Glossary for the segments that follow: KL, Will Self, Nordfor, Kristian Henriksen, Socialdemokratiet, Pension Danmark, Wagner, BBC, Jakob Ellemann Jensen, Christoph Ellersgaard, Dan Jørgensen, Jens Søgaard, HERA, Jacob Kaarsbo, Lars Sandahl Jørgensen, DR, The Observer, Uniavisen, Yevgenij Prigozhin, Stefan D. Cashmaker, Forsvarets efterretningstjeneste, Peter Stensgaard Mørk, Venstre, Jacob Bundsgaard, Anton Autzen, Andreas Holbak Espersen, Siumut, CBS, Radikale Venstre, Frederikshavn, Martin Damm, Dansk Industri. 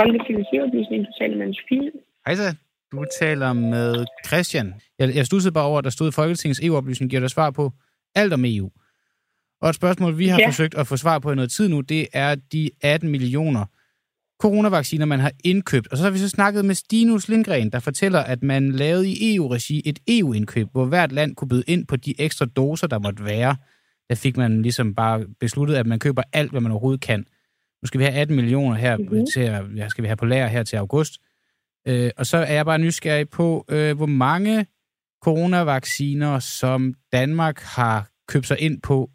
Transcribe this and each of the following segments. Folketingets oplysning, du taler med en spil. Hej så. Du taler med Christian. Jeg studsede bare over, at der stod, Folketingets EU-oplysning giver dig svar på alt om EU. Og et spørgsmål, vi har forsøgt at få svar på i noget tid nu, det er de 18 millioner coronavacciner, man har indkøbt. Og så har vi så snakket med Stinus Lindgreen, der fortæller, at man lavede i EU-regi et EU-indkøb, hvor hvert land kunne byde ind på de ekstra doser, der måtte være. Der fik man ligesom bare besluttet, at man køber alt, hvad man overhovedet kan. Nu skal vi have 18 millioner her, skal vi have på lager her til august. Og så er jeg bare nysgerrig på, hvor mange coronavacciner, som Danmark har købt sig ind på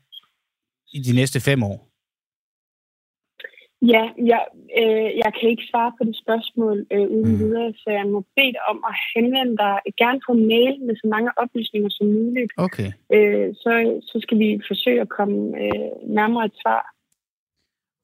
i de næste 5 år. Ja, jeg kan ikke svare på det spørgsmål uden videre, så jeg må bede dig om at henvende dig gerne på mail med så mange oplysninger som muligt. Okay. Så skal vi forsøge at komme nærmere et svar.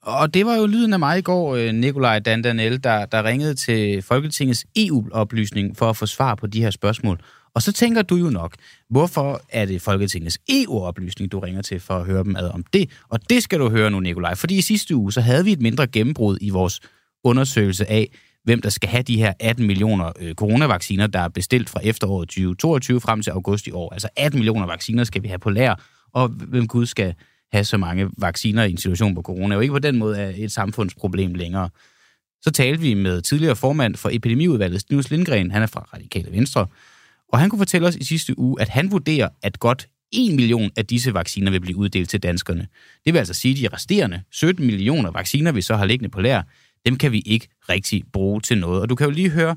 Og det var jo lyden af mig i går, Nicolai Dandanell, der ringede til Folketingets EU-oplysning for at få svar på de her spørgsmål. Og så tænker du jo nok, hvorfor er det Folketingets EU-oplysning, du ringer til for at høre dem ad om det? Og det skal du høre nu, Nicolai, fordi i sidste uge, så havde vi et mindre gennembrud i vores undersøgelse af, hvem der skal have de her 18 millioner coronavacciner, der er bestilt fra efteråret 2022 frem til august i år. Altså 18 millioner vacciner skal vi have på lager, og hvem gud skal have så mange vacciner i en situation på corona, og ikke på den måde er et samfundsproblem længere. Så talte vi med tidligere formand for Epidemiudvalget, Stinus Lindgreen, han er fra Radikale Venstre, og han kunne fortælle os i sidste uge, at han vurderer, at godt 1 million af disse vacciner vil blive uddelt til danskerne. Det vil altså sige, at de resterende 17 millioner vacciner, vi så har liggende på lager, dem kan vi ikke rigtig bruge til noget. Og du kan jo lige høre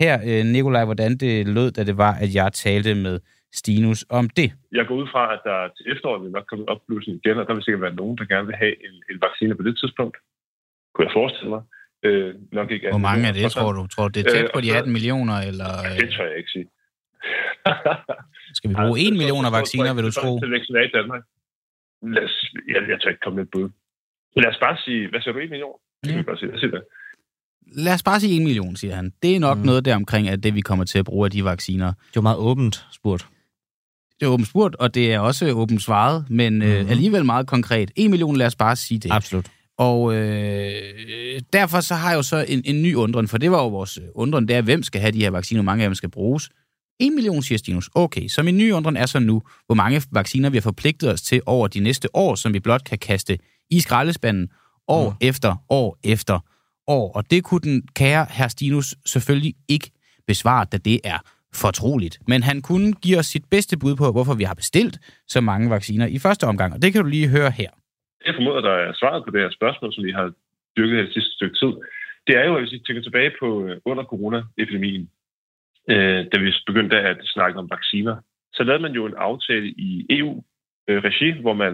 her, Nicolai, hvordan det lød, da det var, at jeg talte med Stinus om det. Jeg går ud fra, at der til efteråret vil nok komme en oplysning igen, og der vil sikkert være nogen, der gerne vil have en vaccine på det tidspunkt. Kunne jeg forestille mig. Nok ikke. Hvor mange er det, tror du? Tror du, det er tæt på de 18 millioner? Eller? Det tror jeg ikke sige. Skal vi bruge 1 millioner vacciner, vil du tro? Jeg tager ikke komme med et bud. Lad os bare sige, hvad siger du, 1 million? Lad os bare sige 1 million, siger han. Det er nok noget der omkring, at det vi kommer til at bruge af de vacciner. Det er meget åbent spurgt. Det er åbent spurgt, og det er også åbent svaret, men alligevel meget konkret. 1 million, lad os bare sige det. Absolut. Og derfor så har jeg jo så en ny undren, for det var jo vores undren, det er, hvem skal have de her vacciner, hvor mange af dem skal bruges. 1 million, siger Stinus. Okay, så min nye undren er så nu, hvor mange vacciner vi har forpligtet os til over de næste år, som vi blot kan kaste i skraldespanden år efter år efter år. Og det kunne den kære herr Stinus selvfølgelig ikke besvare, da det er fortroligt. Men han kunne give os sit bedste bud på, hvorfor vi har bestilt så mange vacciner i første omgang. Og det kan du lige høre her. Jeg formoder, der er svaret på det her spørgsmål, som vi har dyrket her det sidste stykke tid. Det er jo, hvis vi tænker tilbage på under coronaepidemien, da vi begyndte at snakke om vacciner, så lavede man jo en aftale i EU-regi, hvor man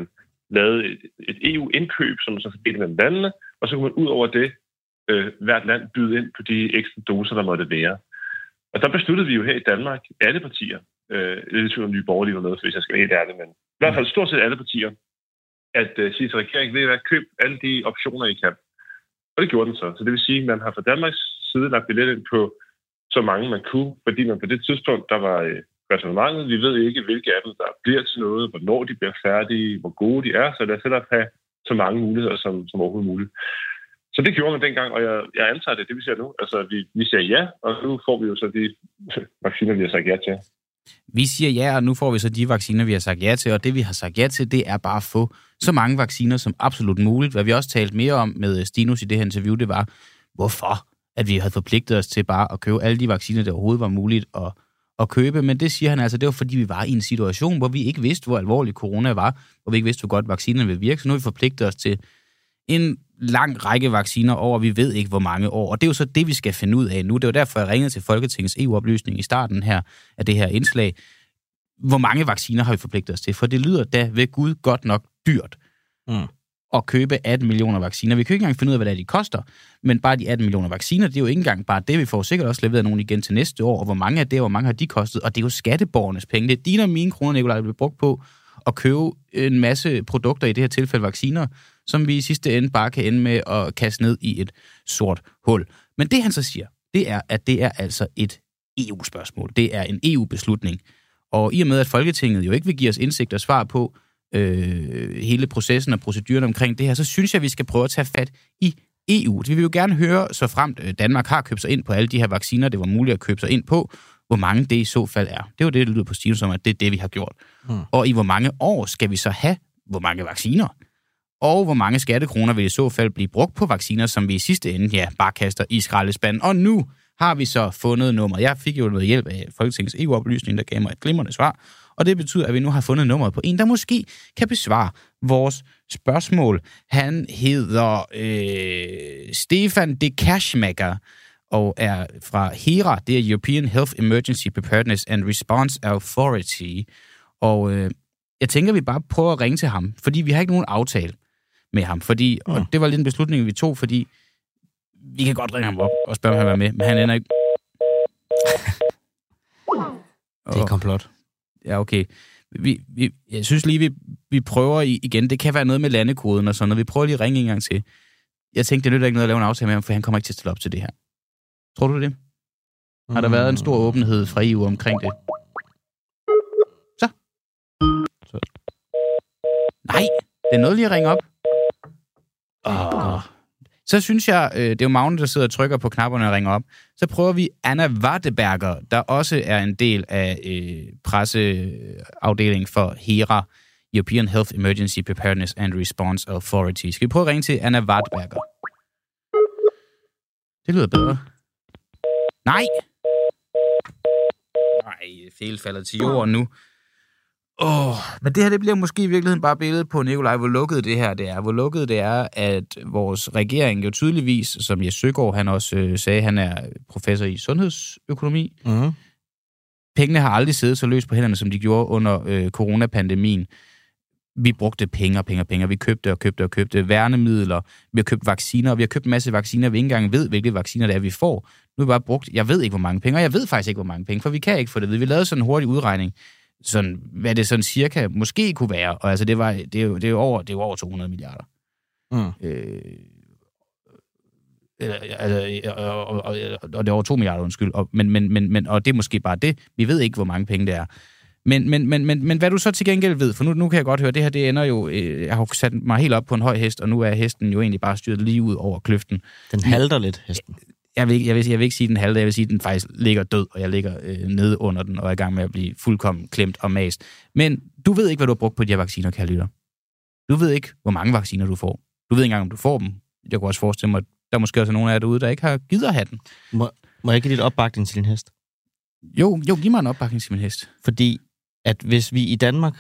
lavede et EU-indkøb, som man så fordelte mellem landene, og så kunne man ud over det hvert land byde ind på de ekstra doser, der måtte være. Og der besluttede vi jo her i Danmark, alle partier, lidt tvivl om Nye Borgerlige var noget, hvis jeg skal være helt ærlig, men i hvert fald stort set alle partier, at sige til regeringen, ved I hvad, køb alle de optioner, I kan. Og det gjorde den så. Så det vil sige, at man har fra Danmarks side lagt billet ind på så mange man kunne, fordi man på det tidspunkt, der var resonemanget, vi ved ikke, hvilke af dem, der bliver til noget, hvornår de bliver færdige, hvor gode de er, så lad os heller have så mange muligheder som overhovedet muligt. Så det gjorde man dengang, og jeg antager det, vi ser nu. Altså, vi siger ja, og nu får vi jo så de vacciner, vi har sagt ja til. Vi siger ja, og nu får vi så de vacciner, vi har sagt ja til, og det, vi har sagt ja til, det er bare at få så mange vacciner som absolut muligt. Hvad vi også talte mere om med Stinus i det her interview, det var, hvorfor at vi havde forpligtet os til bare at købe alle de vacciner, der overhovedet var muligt at købe. Men det siger han altså, det var fordi vi var i en situation, hvor vi ikke vidste, hvor alvorlig corona var, hvor vi ikke vidste, hvor godt vaccinerne ville virke. Så nu har vi forpligtet os til en lang række vacciner over, vi ved ikke hvor mange år. Og det er jo så det, vi skal finde ud af nu. Det var derfor, jeg ringede til Folketingets EU-oplysning i starten her af det her indslag. Hvor mange vacciner har vi forpligtet os til? For det lyder da ved Gud godt nok dyrt. At købe 18 millioner vacciner. Vi kan jo ikke engang finde ud af, hvad de koster, men bare de 18 millioner vacciner, det er jo ikke engang bare det, vi får sikkert også leveret nogen igen til næste år, og hvor mange af det, og hvor mange har de kostet, og det er jo skatteborgernes penge. Det er dine og mine kroner, Nicolai, der bliver brugt på at købe en masse produkter, i det her tilfælde vacciner, som vi i sidste ende bare kan ende med at kaste ned i et sort hul. Men det, han så siger, det er, at det er altså et EU-spørgsmål. Det er en EU-beslutning. Og i og med, at Folketinget jo ikke vil give os indsigt og svar på, hele processen og proceduren omkring det her, så synes jeg, vi skal prøve at tage fat i EU. Vi vil jo gerne høre, så fremt Danmark har købt sig ind på alle de her vacciner, det var muligt at købe sig ind på, hvor mange det i så fald er. Det var det, der lyder på Stinus som, at det er det, vi har gjort. Og i hvor mange år skal vi så have hvor mange vacciner? Og hvor mange skattekroner vil i så fald blive brugt på vacciner, som vi i sidste ende bare kaster i skraldespanden. Og nu har vi så fundet nummeret. Jeg fik jo noget hjælp af Folketingets EU-oplysning, der gav mig et glimrende svar. Og det betyder, at vi nu har fundet nummeret på en, der måske kan besvare vores spørgsmål. Han hedder Stefan D. Cashmaker og er fra HERA, det er European Health Emergency Preparedness and Response Authority. Og jeg tænker, vi bare prøver at ringe til ham, fordi vi har ikke nogen aftale med ham. Fordi, og det var lidt en beslutning, vi tog, fordi vi kan godt ringe ham op og spørge, om han var med, men han ender ikke. Det er komplot. Ja, okay. Jeg synes lige, vi prøver igen. Det kan være noget med landekoden og sådan noget. Vi prøver lige at ringe en gang til. Jeg tænkte, det nytter ikke noget at lave en aftale med ham, for han kommer ikke til at stille op til det her. Tror du det? Har der været en stor åbenhed fra EU omkring det? Så. Nej, det er noget lige at ringe op. Så synes jeg, det er jo Magne, der sidder og trykker på knapperne og ringer op. Så prøver vi Anna Wartberger, der også er en del af presseafdelingen for HERA, European Health Emergency Preparedness and Response Authority. Skal vi prøve at ringe til Anna Wartberger? Det lyder bedre. Nej, fejl falder til jorden nu. Men det her, det bliver måske i virkeligheden bare billedet på, Nicolai, hvor lukket det her det er. Hvor lukket det er, at vores regering jo tydeligvis, som Jens Søgaard, han også sagde, han er professor i sundhedsøkonomi. Pengene har aldrig siddet så løs på hænderne, som de gjorde under coronapandemien. Vi brugte penge. Vi købte værnemidler. Vi har købt vacciner, og vi har købt en masse vacciner. Vi ikke engang ved, hvilke vacciner det er, vi får. Nu er vi bare brugt, jeg ved ikke, hvor mange penge, og jeg ved faktisk ikke, hvor mange penge, for vi kan ikke få det ved. Vi lavede sådan en hurtig udregning. Sådan, hvad det sådan cirka måske kunne være, og altså det er jo over 200 milliarder. Og det er over 2 milliarder, undskyld. Men og det er måske bare det. Vi ved ikke, hvor mange penge det er. Men hvad du så til gengæld ved, for nu kan jeg godt høre, det her, det ender jo, jeg har sat mig helt op på en høj hest, og nu er hesten jo egentlig bare styret lige ud over kløften. Den halter lidt, hesten. Jeg vil ikke sige, den halter. Jeg vil sige, den faktisk ligger død, og jeg ligger nede under den, og er i gang med at blive fuldkommen klemt og mast. Men du ved ikke, hvad du har brugt på de her vacciner, kære lytter. Du ved ikke, hvor mange vacciner du får. Du ved ikke engang, om du får dem. Jeg kunne også forestille mig, at der måske også er nogen af jer derude, der ikke har givet at have den. Må jeg give lidt opbakning til din hest? Jo, giv mig en opbakning til min hest. Fordi, at hvis vi i Danmark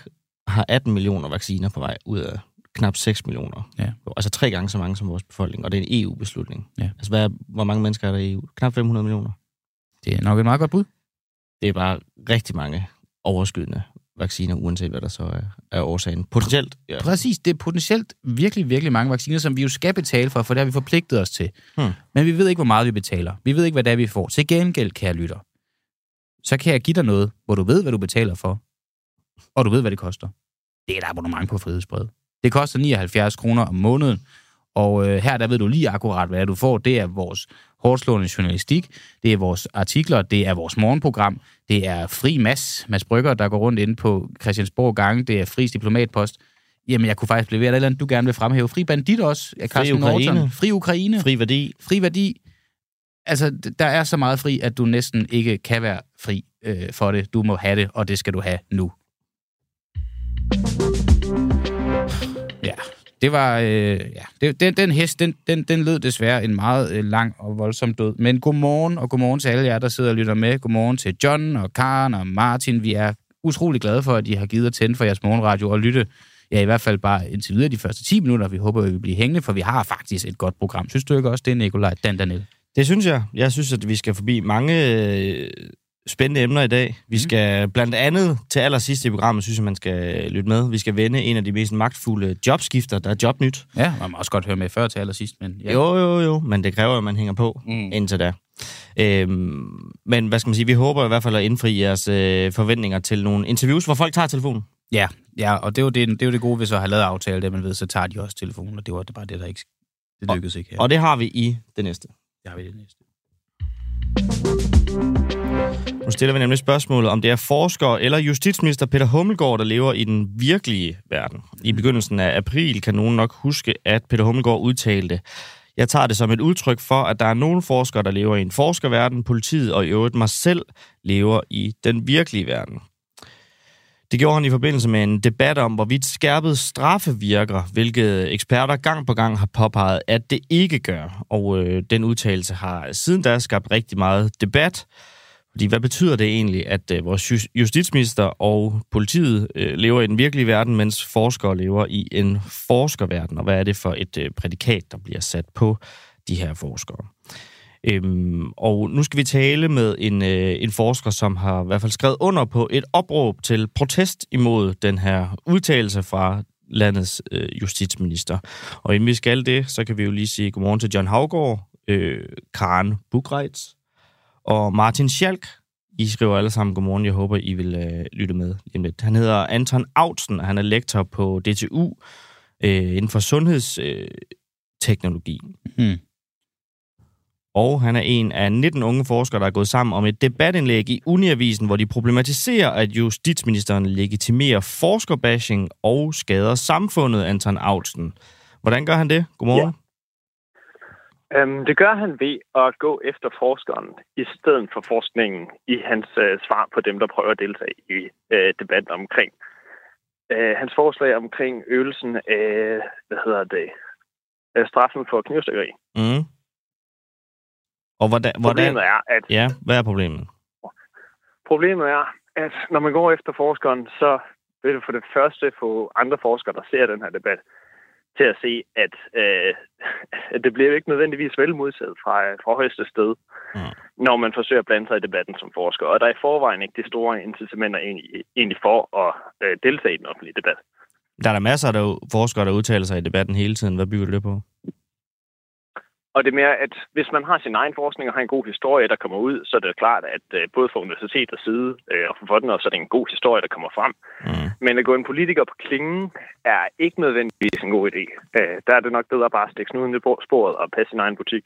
har 18 millioner vacciner på vej ud af knap 6 millioner. Ja. Altså 3 gange så mange som vores befolkning, og det er en EU-beslutning. Ja. Altså, hvor mange mennesker er der i EU? Knap 500 millioner. Det er nok et meget godt bud. Det er bare rigtig mange overskydende vacciner, uanset hvad der så er årsagen. Potentielt. Ja. Præcis, det er potentielt virkelig, virkelig mange vacciner, som vi jo skal betale for det har vi forpligtet os til. Men vi ved ikke, hvor meget vi betaler. Vi ved ikke, hvad det er, vi får. Til gengæld, kære lytter, så kan jeg give dig noget, hvor du ved, hvad du betaler for, og du ved, hvad det koster. Det er et abonnement på Frihedsbrevet. Det koster 79 kroner om måneden, og her der ved du lige akkurat, hvad du får. Det er vores hårdslående journalistik, det er vores artikler, det er vores morgenprogram, det er fri Mads Brygger, der går rundt inde på Christiansborg gange, det er fris diplomatpost. Jamen, jeg kunne faktisk levere et eller andet, du gerne vil fremhæve. Fri Bandit også. Fri Ukraine. Fri Værdi. Altså, der er så meget fri, at du næsten ikke kan være fri for det. Du må have det, og det skal du have nu. Ja, det var den hest, den lød desværre en meget lang og voldsom død. Men godmorgen til alle jer, der sidder og lytter med. Godmorgen til John og Karen og Martin. Vi er utrolig glade for, at I har givet at tænde for jeres morgenradio og lytte. Ja, i hvert fald bare indtil videre de første 10 minutter. Vi håber, at vi bliver hængende, for vi har faktisk et godt program. Synes du ikke også det, Nicolai Dandanell? Det synes jeg. Jeg synes, at vi skal forbi mange spændende emner i dag. Vi skal blandt andet til allersidst i programmet, synes jeg, man skal lytte med. Vi skal vende en af de mest magtfulde jobskifter, der er jobnyt. Ja, man må også godt høre med før til allersidst. Men ja. Jo, men det kræver, at man hænger på indtil da. Men hvad skal man sige, vi håber i hvert fald at indfri jeres forventninger til nogle interviews, hvor folk tager telefonen. Ja, og det er jo det gode, hvis vi har lavet aftale, det man ved, så tager de også telefonen, og det var bare det, der ikke det lykkedes ikke. Ja. Og det har vi i det næste. Nu stiller vi nemlig spørgsmålet, om det er forsker eller justitsminister Peter Hummelgaard, der lever i den virkelige verden. I begyndelsen af april kan nogen nok huske, at Peter Hummelgaard udtalte, Jeg tager det som et udtryk for, at der er nogle forskere, der lever i en forskerverden, politiet og i øvrigt mig selv lever i den virkelige verden. Det gjorde han i forbindelse med en debat om, hvorvidt skærpet straffe virker, hvilket eksperter gang på gang har påpeget, at det ikke gør. Og den udtalelse har siden da skabt rigtig meget debat. Fordi hvad betyder det egentlig, at vores justitsminister og politiet lever i den virkelige verden, mens forskere lever i en forskerverden? Og hvad er det for et prædikat, der bliver sat på de her forskere? Og nu skal vi tale med en forsker, som har i hvert fald skrevet under på et opråb til protest imod den her udtalelse fra landets justitsminister. Og inden vi skal det, så kan vi jo lige sige godmorgen til John Haugaard, Karen Buchreitz og Martin Schalk. I skriver alle sammen godmorgen, jeg håber, I vil lytte med lige lidt. Han hedder Anton Autzen, og han er lektor på DTU inden for sundhedsteknologi. Og han er en af 19 unge forskere, der er gået sammen om et debatindlæg i Uniavisen, hvor de problematiserer, at justitsministeren legitimerer forskerbashing og skader samfundet, Anton Autzen. Hvordan gør han det? Godmorgen. Ja. Det gør han ved at gå efter forskeren i stedet for forskningen i hans svar på dem, der prøver at deltage i debatten omkring hans forslag omkring øvelsen af straffen for knivstikkeri. Mhm. Og problemet er, at... Ja, hvad er problemet? Problemet er, at når man går efter forskeren, så vil du for det første få andre forskere, der ser den her debat, til at se, at, at det bliver ikke nødvendigvis velmodtaget fra højeste sted, når man forsøger at blande sig i debatten som forsker. Og der er i forvejen ikke de store incitamenter egentlig for at deltage i den offentlige debat. Der er der masser af forskere, der udtaler sig i debatten hele tiden. Hvad bygger det på? Og det er mere, at hvis man har sin egen forskning og har en god historie, der kommer ud, så er det klart, at både fra universitetets side og fra fonden, så er det en god historie, der kommer frem. Men at gå en politiker på klingen er ikke nødvendigvis en god idé. Der er det nok bedre bare at stikke snuden i sporet og passe sin egen butik.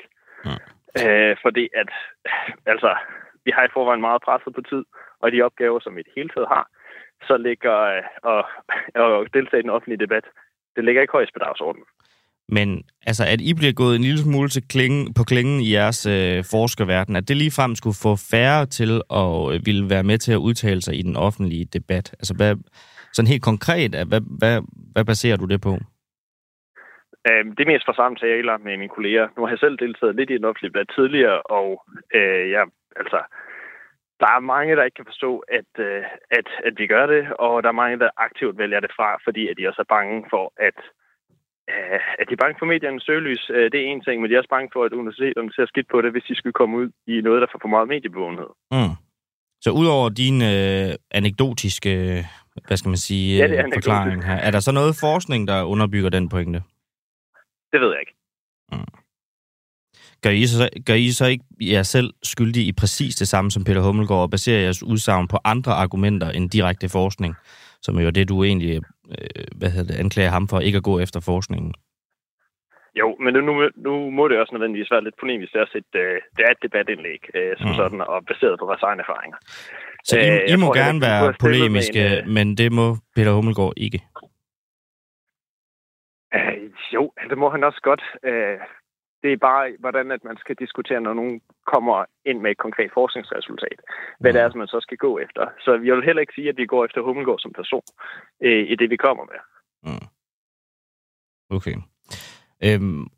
Fordi at, altså, vi har i forvejen meget presset på tid, og de opgaver, som vi i det hele taget har, så ligger og deltage i den offentlige debat, det ligger ikke højst på dagsordenen. Men altså, at I bliver gået en lille smule til på klingen i jeres forskerverden, at det ligefrem skulle få færre til at ville være med til at udtale sig i den offentlige debat. Altså, hvad, sådan helt konkret, hvad baserer du det på? Det er mest fra samtaler med mine kolleger. Nu har jeg selv deltaget lidt i den offentlige debat tidligere, og der er mange, der ikke kan forstå, at vi gør det, og der er mange, der aktivt vælger det fra, fordi at de også er bange for, at de er bange for mediernes søgelys, det er en ting, men de er også bange for, at universiteterne ser skidt på det, hvis de skulle komme ud i noget, der får for meget mediebevågenhed. Så udover din anekdotiske, hvad skal man sige, forklaring her, er der så noget forskning, der underbygger den pointe? Det ved jeg ikke. Gør I så ikke jer selv skyldige i præcis det samme som Peter Hummelgaard, og baserer jeres udsagn på andre argumenter end direkte forskning, som jo er det, du egentlig anklager ham for ikke at gå efter forskningen? Jo, men nu må det også nødvendigvis være lidt polemisk. Det er også et debatindlæg, som sådan, og baseret på vores egne erfaringer. Så I må gerne være polemiske, men det må Peter Hummelgaard ikke? Jo, det må han også godt. Det er bare, hvordan at man skal diskutere, når nogen kommer ind med et konkret forskningsresultat. Hvad det er, som man så skal gå efter. Så vi vil heller ikke sige, at vi går efter Hummelgaard som person i det, vi kommer med. Okay.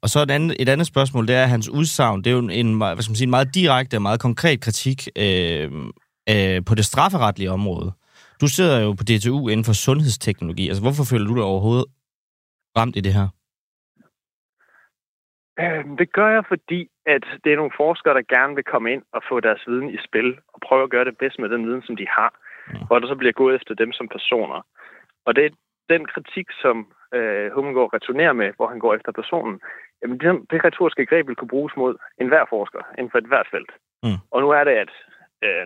Og så et andet spørgsmål, det er hans udsagn. Det er jo en meget direkte og meget konkret kritik på det strafferetlige område. Du sidder jo på DTU inden for sundhedsteknologi. Altså, hvorfor føler du dig overhovedet ramt i det her? Det gør jeg, fordi at det er nogle forskere, der gerne vil komme ind og få deres viden i spil, og prøve at gøre det bedst med den viden, som de har, og der så bliver gået efter dem som personer. Og det er den kritik, som Hummelgaard returnerer med, hvor han går efter personen. Jamen, det retoriske greb vil kunne bruges mod enhver forsker inden for ethvert felt. Og nu er det, at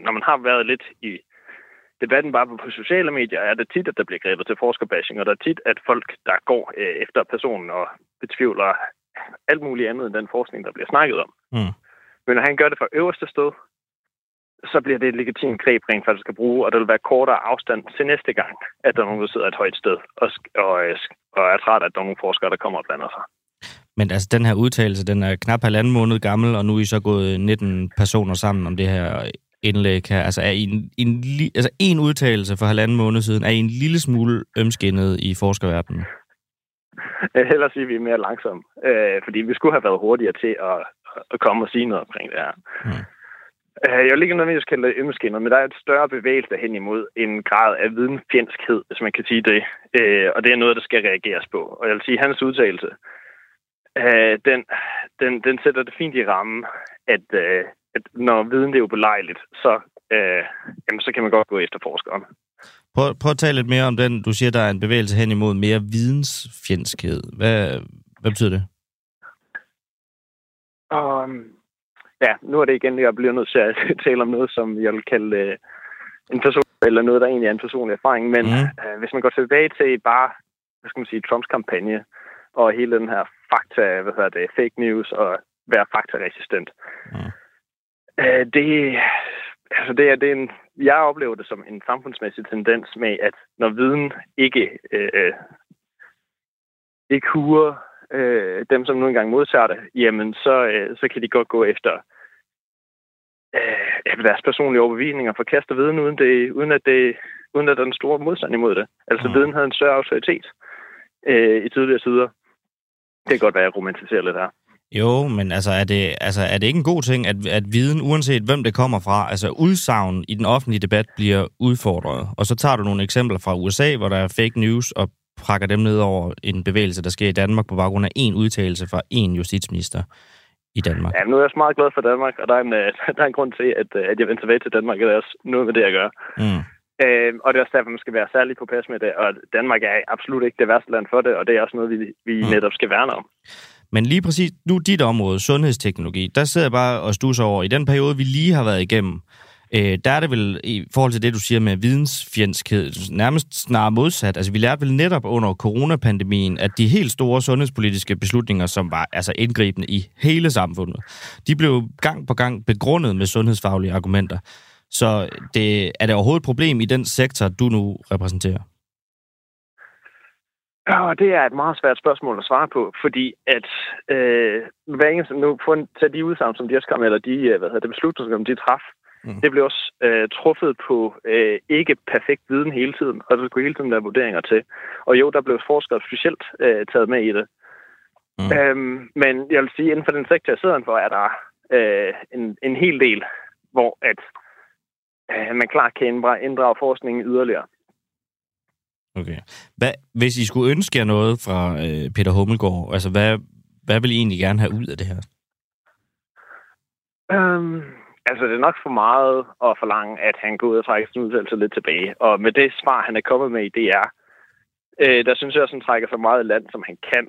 når man har været lidt i debatten bare på sociale medier, er det tit, at der bliver grebet til forskerbashing, og der er tit, at folk, der går efter personen og betvivler alt muligt andet end den forskning, der bliver snakket om. Men når han gør det fra øverste sted, så bliver det et legitimt greb, rent faktisk skal bruge, og der vil være kortere afstand til næste gang, at der er nogen, der sidder et højt sted og er træt, at der er nogle forskere, der kommer og blander sig. Men altså, den her udtalelse, den er knap halvanden måned gammel, og nu er I så gået 19 personer sammen om det her indlæg her. Altså, er I en udtalelse for halvanden måned siden, er I en lille smule ømskindet i forskerverdenen? Hellere sige, vi er mere langsomme. Fordi vi skulle have været hurtigere til at komme og sige noget omkring det her. Mm. Jeg vil ikke nødvendigvis kalde det ømskindet, men der er et større bevægelse hen imod en grad af videnfjendskhed, hvis man kan sige det. Og det er noget, der skal reageres på. Og jeg vil sige, hans udtalelse, den sætter det fint i rammen, at når viden det er ubelejligt, så kan man godt gå efter forskeren. Prøv at tale lidt mere om den. Du siger, der er en bevægelse hen imod mere vidensfjendskhed. Hvad betyder det? Ja, nu er det igen, jeg bliver nødt til at tale om noget, som jeg vil kalde en person, eller noget, der egentlig er en personlig erfaring. Men hvis man går tilbage til bare, hvad skal man sige, Trumps kampagne, og hele den her fake news, og være faktaresistent. Mm. Jeg oplever det som en samfundsmæssig tendens med, at når viden ikke hurer dem, som nu engang modtager det, jamen så kan de godt gå efter deres personlige overbevisninger og forkaste viden, uden at der er en stor modstand imod det. Altså viden havde en større autoritet i tidligere tider. Det kan godt være, at jeg romantiserer lidt her. Jo, men altså er det ikke en god ting, at viden, uanset hvem det kommer fra, altså udsagn i den offentlige debat bliver udfordret? Og så tager du nogle eksempler fra USA, hvor der er fake news, og prakker dem ned over en bevægelse, der sker i Danmark på baggrund af én udtalelse fra én justitsminister i Danmark. Ja, nu er jeg også meget glad for Danmark, og der er en grund til, at jeg vender tilbage til Danmark, og det er også noget med det, jeg gør. Mm. Og det er også derfor, man skal være særligt på pas med det, og Danmark er absolut ikke det værste land for det, og det er også noget, vi netop skal værne om. Men lige præcis nu dit område, sundhedsteknologi, der sidder jeg bare og stusser over. I den periode, vi lige har været igennem, der er det vel i forhold til det, du siger med vidensfjendskhed, nærmest snarere modsat. Altså vi lærte vel netop under coronapandemien, at de helt store sundhedspolitiske beslutninger, som var altså indgribende i hele samfundet, de blev gang på gang begrundet med sundhedsfaglige argumenter. Så er det overhovedet et problem i den sektor, du nu repræsenterer? Ja, det er et meget svært spørgsmål at svare på, fordi at hver eneste nu for at tage de udsagn, som de også kom, eller de beslutninger, som de traf, det blev også truffet på ikke perfekt viden hele tiden, og der skulle hele tiden være vurderinger til. Og jo, der blev forskere specielt taget med i det. Mm. Men jeg vil sige, inden for den sektor, jeg sidder indenfor, er der en hel del, hvor at man klart kan inddrage forskningen yderligere. Okay. Hvis I skulle ønske jer noget fra Peter Hummelgaard, altså hvad vil I egentlig gerne have ud af det her? Altså, det er nok for meget at forlange, at han går ud og trækker sin udtalelse lidt tilbage. Og med det svar, han er kommet med i DR, der synes jeg også, han trækker så meget land, som han kan,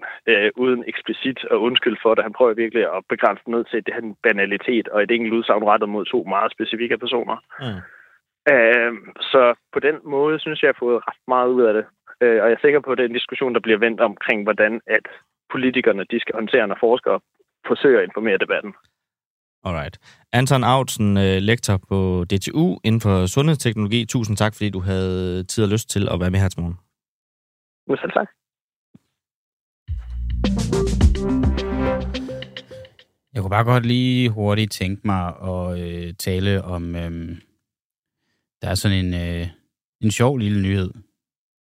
uden eksplicit og undskyld for det. Han prøver virkelig at begrænse ned til det her banalitet og et enkelt udsagn rettet mod to meget specifikke personer. Mm. Så på den måde, synes jeg, jeg har fået ret meget ud af det. Og jeg er sikker på, at det er en diskussion, der bliver vendt omkring, hvordan at politikerne, de skal håndtere, når forskere forsøger at informere debatten. Alright. Anton Autzen, lektor på DTU inden for sundhedsteknologi. Tusind tak, fordi du havde tid og lyst til at være med her til morgen. Selv tak. Jeg kunne bare godt lige hurtigt tænke mig at tale om... der er sådan en sjov lille nyhed.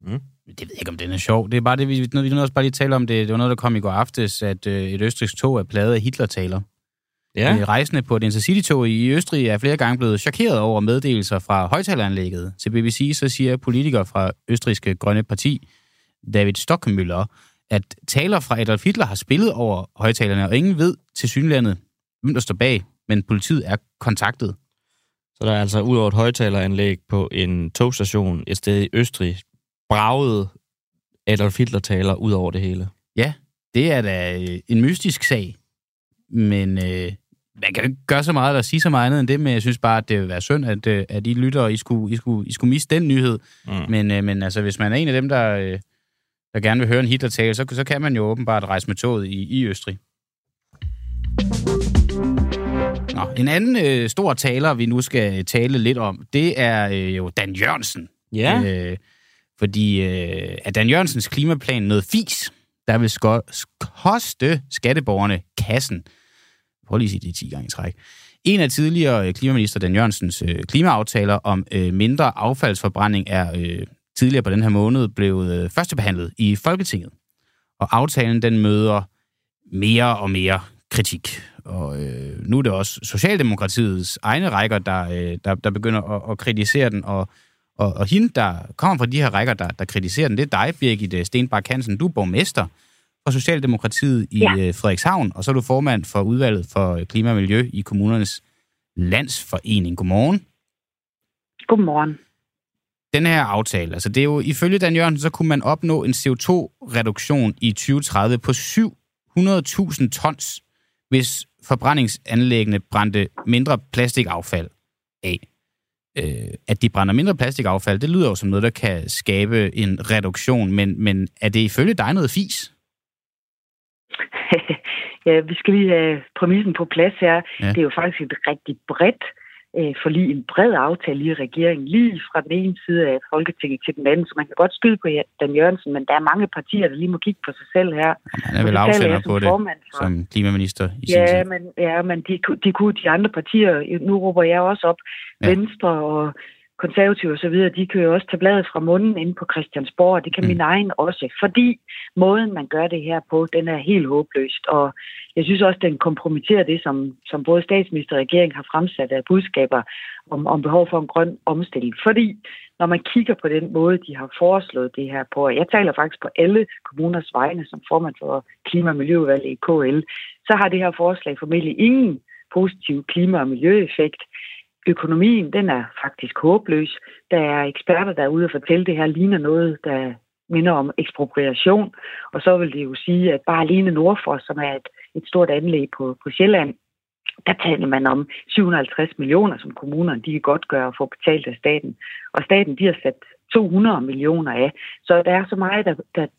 Mm. Det ved jeg ikke, om den er sjov. Det er bare det, vi nu også bare lige taler om. Det var noget, der kom i går aftes, at et østrigsk tog er plaget af Hitler-taler. Ja. Rejsende på et intercity-tog i Østrig er flere gange blevet chokeret over meddelelser fra højtaleranlægget. Til BBC så siger politikere fra østrigske Grønne Parti, David Stockmüller, at taler fra Adolf Hitler har spillet over højtalerne, og ingen ved til synlandet, hvem der står bag, men politiet er kontaktet. Så der er altså ud over et højtaleranlæg på en togstation et sted i Østrig, braget Adolf Hitler-taler ud over det hele. Ja, det er da en mystisk sag. Men man kan jo ikke gøre så meget eller sige så meget andet end det, men jeg synes bare, at det vil være synd, at I lytter, og I skulle miste den nyhed. Mm. Men altså, hvis man er en af dem, der gerne vil høre en Hitler-tale, så kan man jo åbenbart rejse med toget i Østrig. Nå, en anden stor taler, vi nu skal tale lidt om, det er jo Dan Jørgensen. Ja. Fordi Dan Jørgensens klimaplan noget fis. der vil koste skatteborgerne kassen. Prøv lige at sige det 10 gange i træk. En af tidligere klimaminister Dan Jørgensens klimaaftaler om mindre affaldsforbrænding er tidligere på den her måned blevet førstebehandlet i Folketinget. Og aftalen den møder mere og mere kritik. Og nu er det også Socialdemokratiets egne rækker, der begynder at kritisere den. Og hende, der kommer fra de her rækker, der kritiserer den, det er dig, Birgit Stenbak Hansen. Du er borgmester for Socialdemokratiet i Frederikshavn, og så er du formand for udvalget for klima og miljø i kommunernes landsforening. Godmorgen. Godmorgen. Den her aftale, altså det er jo, ifølge Dan Jørgensen, så kunne man opnå en CO2-reduktion i 2030 på 700.000 tons, hvis forbrændingsanlæggene brændte mindre plastikaffald af. At de brænder mindre plastikaffald, det lyder jo som noget, der kan skabe en reduktion, men er det ifølge dig noget fis? Ja, vi skal lige have præmissen på plads her. Ja. Det er jo faktisk et rigtig bredt forlig, en bred aftale i regeringen, lige fra den ene side af Folketinget til den anden, så man kan godt skyde på Dan Jørgensen, men der er mange partier, der lige må kigge på sig selv her. Han er vel afsender på det, som klimaminister i sin tid. Men de kunne de andre partier, nu råber jeg også op, Venstre og Konservative og så videre, de kan jo også tage bladet fra munden inde på Christiansborg, og det kan min egen også, fordi måden, man gør det her på, den er helt håbløst, og jeg synes også, den kompromitterer det, som både statsminister og regering har fremsat af budskaber om behov for en grøn omstilling. Fordi når man kigger på den måde, de har foreslået det her på, og jeg taler faktisk på alle kommuners vegne som formand for klima- og miljøudvalget i KL, så har det her forslag formentlig ingen positiv klima- og miljøeffekt. Økonomien, den er faktisk håbløs. Der er eksperter, der er ude og fortælle, at det her ligner noget, der minder om ekspropriation. Og så vil det jo sige, at bare alene Nordfor, som er et stort anlæg på Sjælland, der taler man om 750 millioner, som kommunerne de kan godt gøre og få betalt af staten. Og staten de har sat 200 millioner af. Så der er så meget,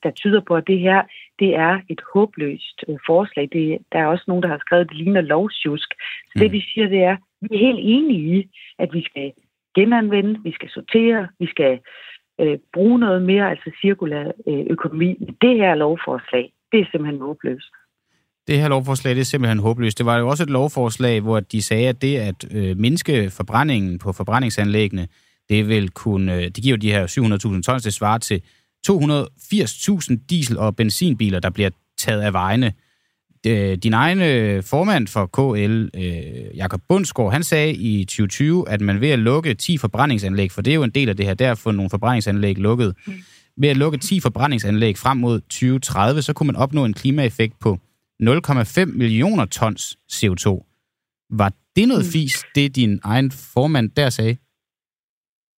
der tyder på, at det her det er et håbløst forslag. Der er også nogen, der har skrevet, at det ligner lovsjusk. Så det vi siger, det er, vi er helt enige i, at vi skal genanvende, vi skal sortere, vi skal bruge noget mere, altså cirkulær økonomi. Det her lovforslag, det er simpelthen håbløst. Det her lovforslag, det er simpelthen håbløst. Det var jo også et lovforslag, hvor de sagde, at det at mindske forbrændingen på forbrændingsanlæggene, det vil kunne, det giver jo de her 700.000 tons, det svarer til 280.000 diesel- og benzinbiler, der bliver taget af vejene. Din egen formand for KL, Jacob Bundsgaard, han sagde i 2020, at man ved at lukke 10 forbrændingsanlæg, for det er jo en del af det her, der at få nogle forbrændingsanlæg lukket. Ved at lukke 10 forbrændingsanlæg frem mod 2030, så kunne man opnå en klimaeffekt på 0,5 millioner tons CO2. Var det noget fis, det din egen formand der sagde?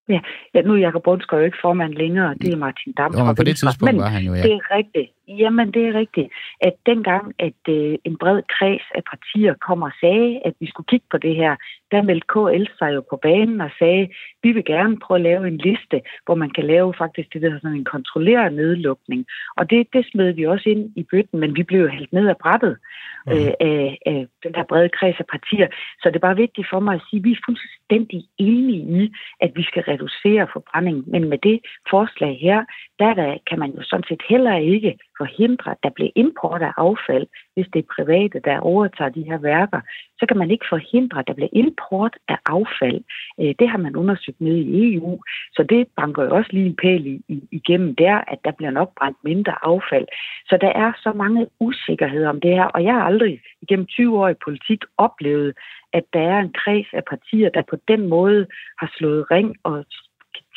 Ja, nu er Jacob Bundsgaard jo ikke formand længere, det er Martin Damm. Jo, men på det tidspunkt var han jo, det er rigtigt. Jamen, det er rigtigt, at dengang, at en bred kreds af partier kom og sagde, at vi skulle kigge på det her, der meldte KL sig jo på banen og sagde, vi vil gerne prøve at lave en liste, hvor man kan lave faktisk det der sådan en kontrolleret nedlukning. Og det smed vi også ind i bøtten, men vi blev jo hældt ned af brættet af den der brede kreds af partier. Så det er bare vigtigt for mig at sige, at vi er fuldstændig enige i, at vi skal reducere forbrændingen. Men med det forslag her, der kan man jo sådan set heller ikke forhindre, at der bliver import af affald, hvis det er private, der overtager de her værker, så kan man ikke forhindre, at der bliver import af affald. Det har man undersøgt nede i EU, så det banker jo også lige en pæl igennem der, at der bliver nok brændt mindre affald. Så der er så mange usikkerheder om det her, og jeg har aldrig igennem 20 år i politik oplevet, at der er en kreds af partier, der på den måde har slået ring og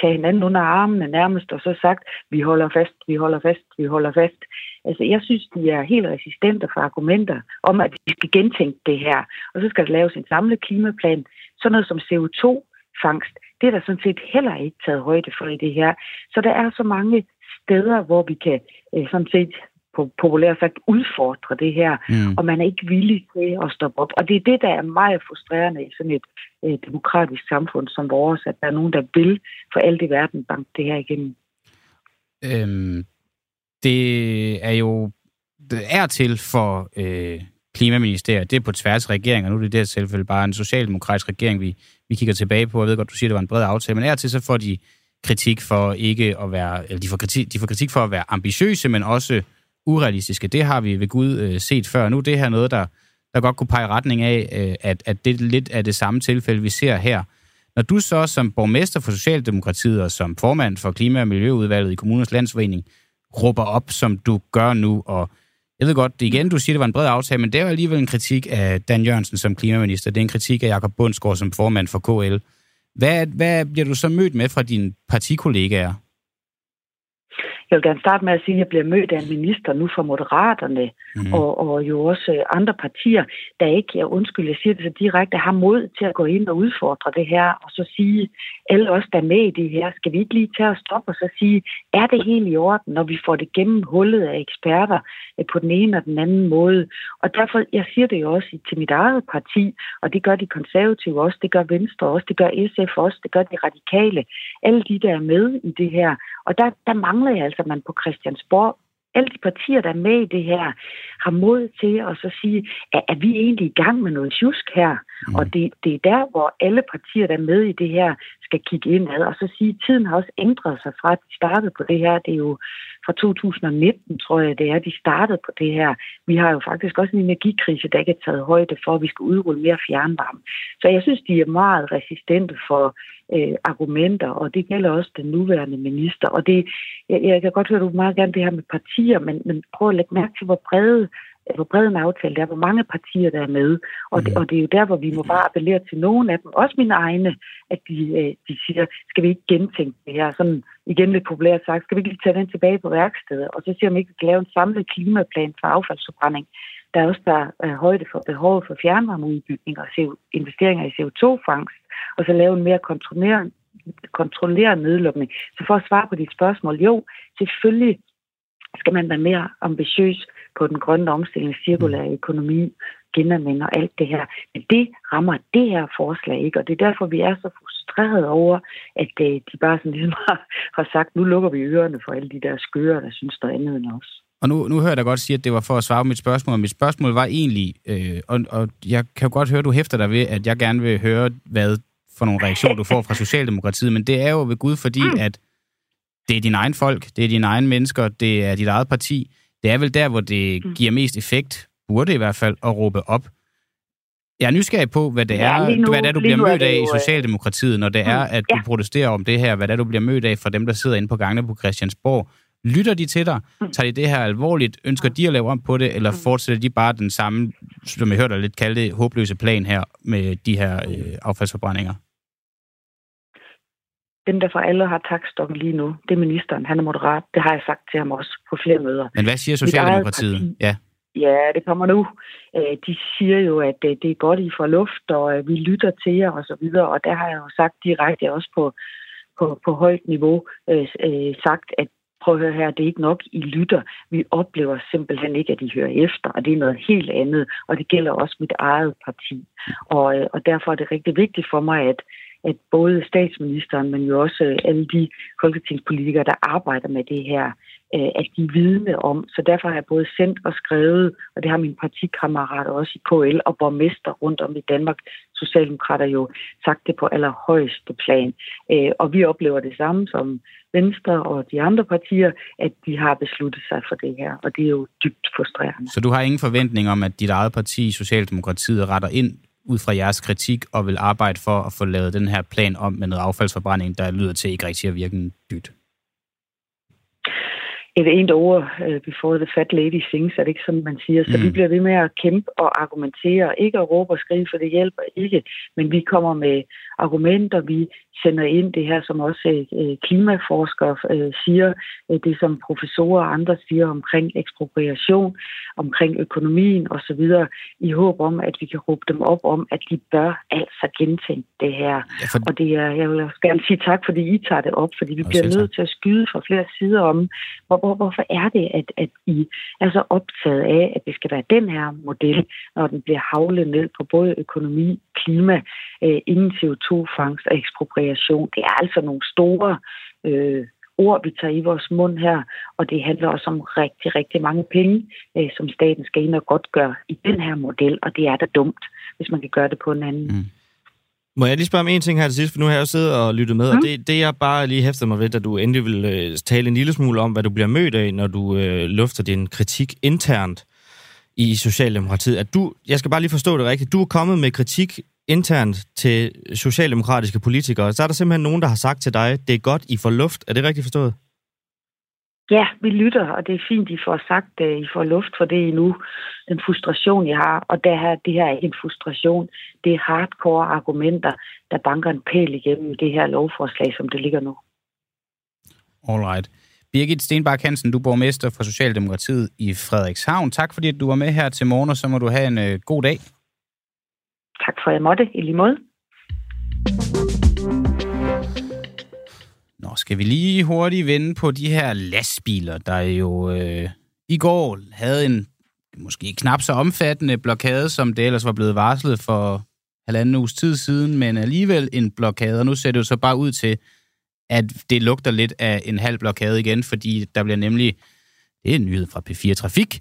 tage hinanden under armene nærmest, og så sagt, vi holder fast, vi holder fast, vi holder fast. Altså, jeg synes, de er helt resistente for argumenter om, at vi skal gentænke det her. Og så skal der laves en samlet klimaplan. Sådan noget som CO2-fangst, det er der sådan set heller ikke taget højde for i det her. Så der er så mange steder, hvor vi kan sådan set populært sagt udfordre det her, og man er ikke villig til at stoppe op. Og det er det, der er meget frustrerende i sådan et demokratisk samfund som vores, at der er nogen, der vil for alt i verden banke det her igennem. Det er jo til for Klimaministeriet. Det er på tværs af regeringer. Nu er det der selvfølgelig bare en socialdemokratisk regering, vi kigger tilbage på. Jeg ved godt, du siger, det var en bred aftale, men til så får de kritik for ikke at være, eller de får kritik for at være ambitiøse, men også urealistiske. Det har vi ved Gud set før. Nu er det her noget, der godt kunne pege retning af, at det lidt er det samme tilfælde, vi ser her. Når du så som borgmester for Socialdemokratiet og som formand for Klima- og Miljøudvalget i Kommunernes Landsforening råber op, som du gør nu, og jeg ved godt, igen, du siger, det var en bred aftale, men det er jo alligevel en kritik af Dan Jørgensen som klimaminister. Det er en kritik af Jacob Bundsgaard som formand for KL. Hvad bliver du så mødt med fra dine partikollegaer? Jeg vil gerne starte med at sige, at jeg bliver mødt af en minister nu fra Moderaterne, og jo også andre partier, der ikke, jeg siger det så direkte, har mod til at gå ind og udfordre det her, og så sige, alle os, der er med i det her, skal vi ikke lige tage os stoppe og så sige, er det helt i orden, når vi får det gennemhullet af eksperter på den ene og den anden måde? Og derfor, jeg siger det jo også til mit eget parti, og det gør de konservative også, det gør Venstre også, det gør SF også, det gør de radikale, alle de, der er med i det her. Og der mangler jeg altså, man på Christiansborg, alle de partier, der er med i det her, har mod til at så sige, er vi egentlig i gang med noget sjusk her? Og det er der, hvor alle partier, der er med i det her, skal kigge indad. Og så sige, at tiden har også ændret sig fra, at de startede på det her. Det er jo fra 2019, tror jeg, det er, de startede på det her. Vi har jo faktisk også en energikrise, der ikke er taget højde for, at vi skal udrulle mere fjernvarme. Så jeg synes, de er meget resistente for argumenter, og det gælder også den nuværende minister. Og det, jeg kan godt høre, du meget gerne det her med partier, men prøv at lægge mærke til, hvor bred en aftale der er, hvor mange partier, der er med. Og det er jo der, hvor vi må bare appellere til nogen af dem, også mine egne, at de siger, skal vi ikke gentænke det her? Sådan igen lidt populært sagt, skal vi ikke lige tage den tilbage på værkstedet? Og så siger man ikke, at vi kan lave en samlet klimaplan for affaldsforbrænding. Der er også der højde for behovet for fjernvarmeudbygning og investeringer i CO2-fangst, og så lave en mere kontrolleret nedlukning. Så for at svare på dit spørgsmål, jo, selvfølgelig skal man være mere ambitiøs på den grønne omstilling, cirkulære økonomi, genanvendelse og alt det her. Men det rammer det her forslag ikke, og det er derfor, vi er så frustrerede over, at de bare sådan ligesom har sagt, nu lukker vi ørerne for alle de der skøre, der synes, der er andet end os. Og nu hører jeg da godt sige, at det var for at svare på mit spørgsmål, og mit spørgsmål var egentlig, og jeg kan jo godt høre, du hæfter dig ved, at jeg gerne vil høre, hvad for nogle reaktioner du får fra Socialdemokratiet, men det er jo ved Gud, fordi at det er dine egne folk, det er dine egne mennesker, det er dit eget parti. Det er vel der, hvor det giver mest effekt, burde i hvert fald, at råbe op. Jeg er nysgerrig på, hvad det er, du bliver mødt af i Socialdemokratiet, når det er, at du protesterer om det her, hvad det er, du bliver mødt af fra dem, der sidder inde på gangene på Christiansborg. Lytter de til dig? Tager de det her alvorligt? Ønsker de at lave om på det? Eller fortsætter de bare den samme, som jeg hørte dig lidt kalde det, håbløse plan her med de her affaldsforbrændinger? Den, der for alle har takstokken lige nu, det er ministeren. Han er moderat. Det har jeg sagt til ham også på flere møder. Men hvad siger Socialdemokratiet? Ja, det kommer nu. De siger jo, at det er godt, I får luft, og vi lytter til jer og så videre. Og der har jeg jo sagt direkte også på højt niveau sagt, at prøv at høre her, det er ikke nok, I lytter. Vi oplever simpelthen ikke, at I hører efter, og det er noget helt andet, og det gælder også mit eget parti. Og derfor er det rigtig vigtigt for mig, at både statsministeren, men jo også alle de folketingspolitikere, der arbejder med det her, at de er vidne om. Så derfor har jeg både sendt og skrevet, og det har mine partikammerater også i KL og borgmester rundt om i Danmark, socialdemokrater jo, sagt det på allerhøjeste plan. Og vi oplever det samme som Venstre og de andre partier, at de har besluttet sig for det her, og det er jo dybt frustrerende. Så du har ingen forventning om, at dit eget parti, Socialdemokratiet, retter ind ud fra jeres kritik og vil arbejde for at få lavet den her plan om med noget affaldsforbrænding, der lyder til ikke rigtig at virke en dyt? Et ord, before the fat lady sings, er det ikke sådan, man siger. Så vi bliver ved med at kæmpe og argumentere, ikke at råbe og skrige, for det hjælper ikke, men vi kommer med argumenter, vi sender ind det her, som også klimaforskere siger, det som professorer og andre siger omkring ekspropriation, omkring økonomien osv., i håb om, at vi kan råbe dem op om, at de bør altså gentænke det her. Ja, for... Og det er, jeg vil også gerne sige tak, fordi I tager det op, fordi vi bliver nødt til at skyde fra flere sider om, hvorfor er det, at I er så optaget af, at det skal være den her model, når den bliver havlet ned på både økonomi, klima, inden CO2-fangst og ekspropriation. Det er altså nogle store ord, vi tager i vores mund her, og det handler også om rigtig, rigtig mange penge, som staten skal ind og godtgøre i den her model, og det er da dumt, hvis man kan gøre det på en anden. Må jeg lige spørge om en ting her til sidst, for nu har jeg jo siddet og lyttet med, og det jeg bare lige hæfter mig ved, at du endelig vil tale en lille smule om, hvad du bliver mødt af, når du lufter din kritik internt i Socialdemokratiet. At du, jeg skal bare lige forstå det rigtigt, du er kommet med kritik internt til socialdemokratiske politikere, så er der simpelthen nogen, der har sagt til dig, det er godt, I får luft. Er det rigtigt forstået? Ja, vi lytter, og det er fint, I får sagt, at I får luft for det nu. Den frustration, jeg har, og det her er ikke en frustration. Det er hardcore argumenter, der banker en pæl igennem det her lovforslag, som det ligger nu. Alright. Birgit Stenbak Hansen, du er borgmester for Socialdemokratiet i Frederikshavn. Tak fordi du var med her til morgen, og så må du have en god dag. Tak for, at jeg måtte. I lige måde. Nå, skal vi lige hurtigt vende på de her lastbiler, der jo i går havde en måske knap så omfattende blokade, som det ellers var blevet varslet for halvanden uges tid siden, men alligevel en blokade. Og nu ser det jo så bare ud til, at det lugter lidt af en halv blokade igen, fordi der bliver nemlig, det er en nyhed fra P4 Trafik,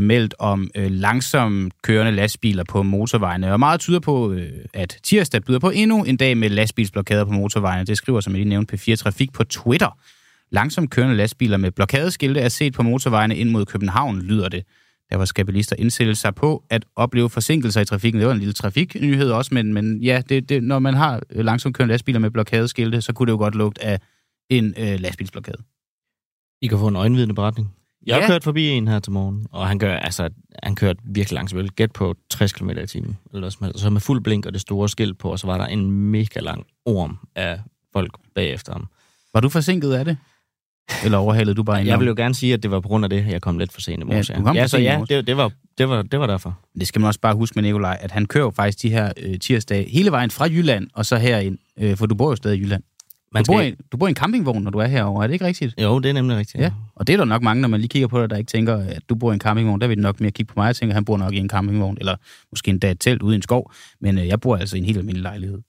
meldt om langsomt kørende lastbiler på motorvejene. Og meget tyder på, at tirsdag byder på endnu en dag med lastbilsblokader på motorvejene. Det skriver, som jeg lige nævnte, P4 Trafik på Twitter. Langsomt kørende lastbiler med blokadeskilte er set på motorvejene ind mod København, lyder det. Derfor skal bilister indstille sig på at opleve forsinkelser i trafikken. Det var en lille trafiknyhed også, men ja, det, når man har langsomt kørende lastbiler med blokadeskilte, så kunne det jo godt lugte af en lastbilsblokade. I kan få en øjenvidende beretning. Jeg har kørt forbi en her til morgen, og han kørte virkelig langsomt. Gæt på 60 km i timen. Så med fuld blink og det store skilt på, og så var der en mega lang orm af folk bagefter ham. Var du forsinket af det? Eller overhalede du bare en? Jeg vil jo gerne sige, at det var på grund af det, jeg kom lidt for sent i morges. Det var derfor. Det skal man også bare huske med Nicolai, at han kører faktisk de her tirsdage hele vejen fra Jylland, og så herind, for du bor jo stadig i Jylland. Du bor i en campingvogn, når du er herovre. Er det ikke rigtigt? Jo, det er nemlig rigtigt. Ja. Og det er der nok mange, når man lige kigger på dig, der ikke tænker, at du bor i en campingvogn. Der vil det nok mere kigge på mig og tænker, at han bor nok i en campingvogn, eller måske endda et telt ude i en skov. Men jeg bor altså i en helt almindelig lejlighed.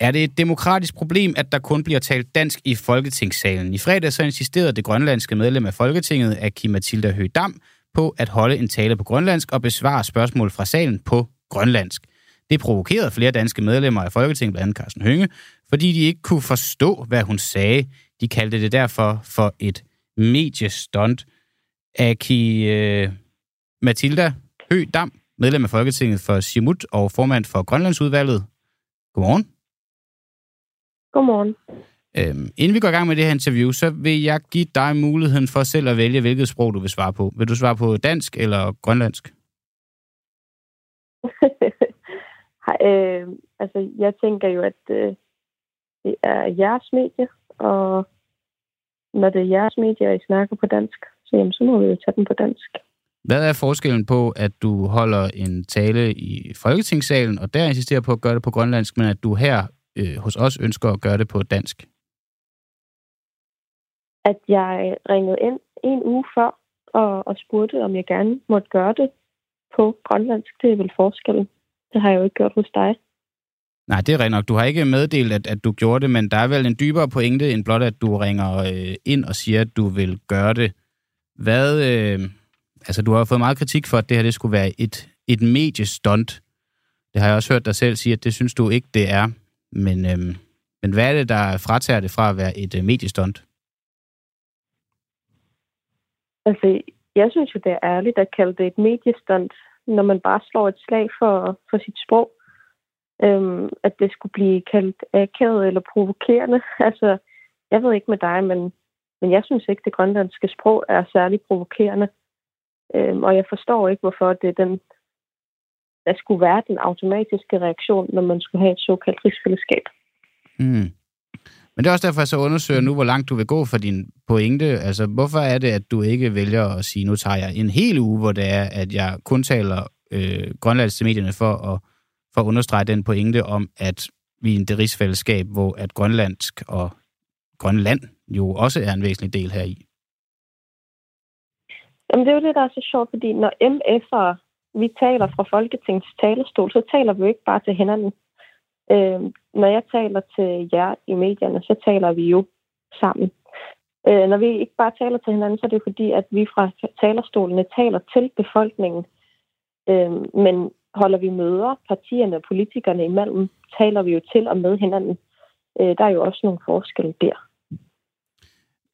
Er det et demokratisk problem, at der kun bliver talt dansk i Folketingssalen? I fredag så insisterede det grønlandske medlem af Folketinget, Aki-Matilda Høegh-Dam, på at holde en tale på grønlandsk og besvare spørgsmål fra salen på grønlandsk. Det provokerede flere danske medlemmer af Folketinget, blandt andet Karsten Hønge, fordi de ikke kunne forstå, hvad hun sagde. De kaldte det derfor for et mediestunt. Aki-Matilda Høegh-Dam, medlem af Folketinget for Siumut og formand for Grønlandsudvalget. Godmorgen. Godmorgen. Inden vi går i gang med det her interview, så vil jeg give dig muligheden for selv at vælge, hvilket sprog du vil svare på. Vil du svare på dansk eller grønlandsk? Jeg tænker jo, at det er jeres medie, og når det er jeres medie, og I snakker på dansk, så må vi jo tage den på dansk. Hvad er forskellen på, at du holder en tale i Folketingssalen, og der insisterer på at gøre det på grønlandsk, men at du her hos os ønsker at gøre det på dansk? At jeg ringede ind en uge før og spurgte, om jeg gerne måtte gøre det på grønlandsk. Det er vel forskellen. Det har jeg jo ikke gjort hos dig. Nej, det er rigtigt nok. Du har ikke meddelt, at du gjorde det, men der er vel en dybere pointe, end blot at du ringer ind og siger, at du vil gøre det. Du har jo fået meget kritik for, at det her det skulle være et mediestunt. Det har jeg også hørt dig selv sige, at det synes du ikke, det er. Men hvad er det, der fratager det fra at være et mediestunt? Jeg synes jo, det er ærligt at kalde det et mediestunt, når man bare slår et slag for sit sprog, at det skulle blive kaldt akavet eller provokerende. Jeg ved ikke med dig, men jeg synes ikke, det grønlandske sprog er særlig provokerende. Og jeg forstår ikke, hvorfor det er der skulle være den automatiske reaktion, når man skulle have et såkaldt rigsfællesskab. Mm. Men det er også derfor, jeg så undersøger nu, hvor langt du vil gå for din pointe. Altså, hvorfor er det, at du ikke vælger at sige, nu tager jeg en hel uge, hvor det er, at jeg kun taler grønlandsk til medierne for at understrege den pointe om, at vi er en rigsfællesskab, hvor at grønlandsk og Grønland jo også er en væsentlig del heri. Jamen, det er jo det, der er så sjovt, fordi når MF'er, vi taler fra Folketingets talerstol, så taler vi jo ikke bare til hinanden. Når jeg taler til jer i medierne, så taler vi jo sammen. Når vi ikke bare taler til hinanden, så er det jo fordi, at vi fra talerstolene taler til befolkningen. Men holder vi møder, partierne og politikerne imellem, taler vi jo til og med hinanden. Der er jo også nogle forskelle der.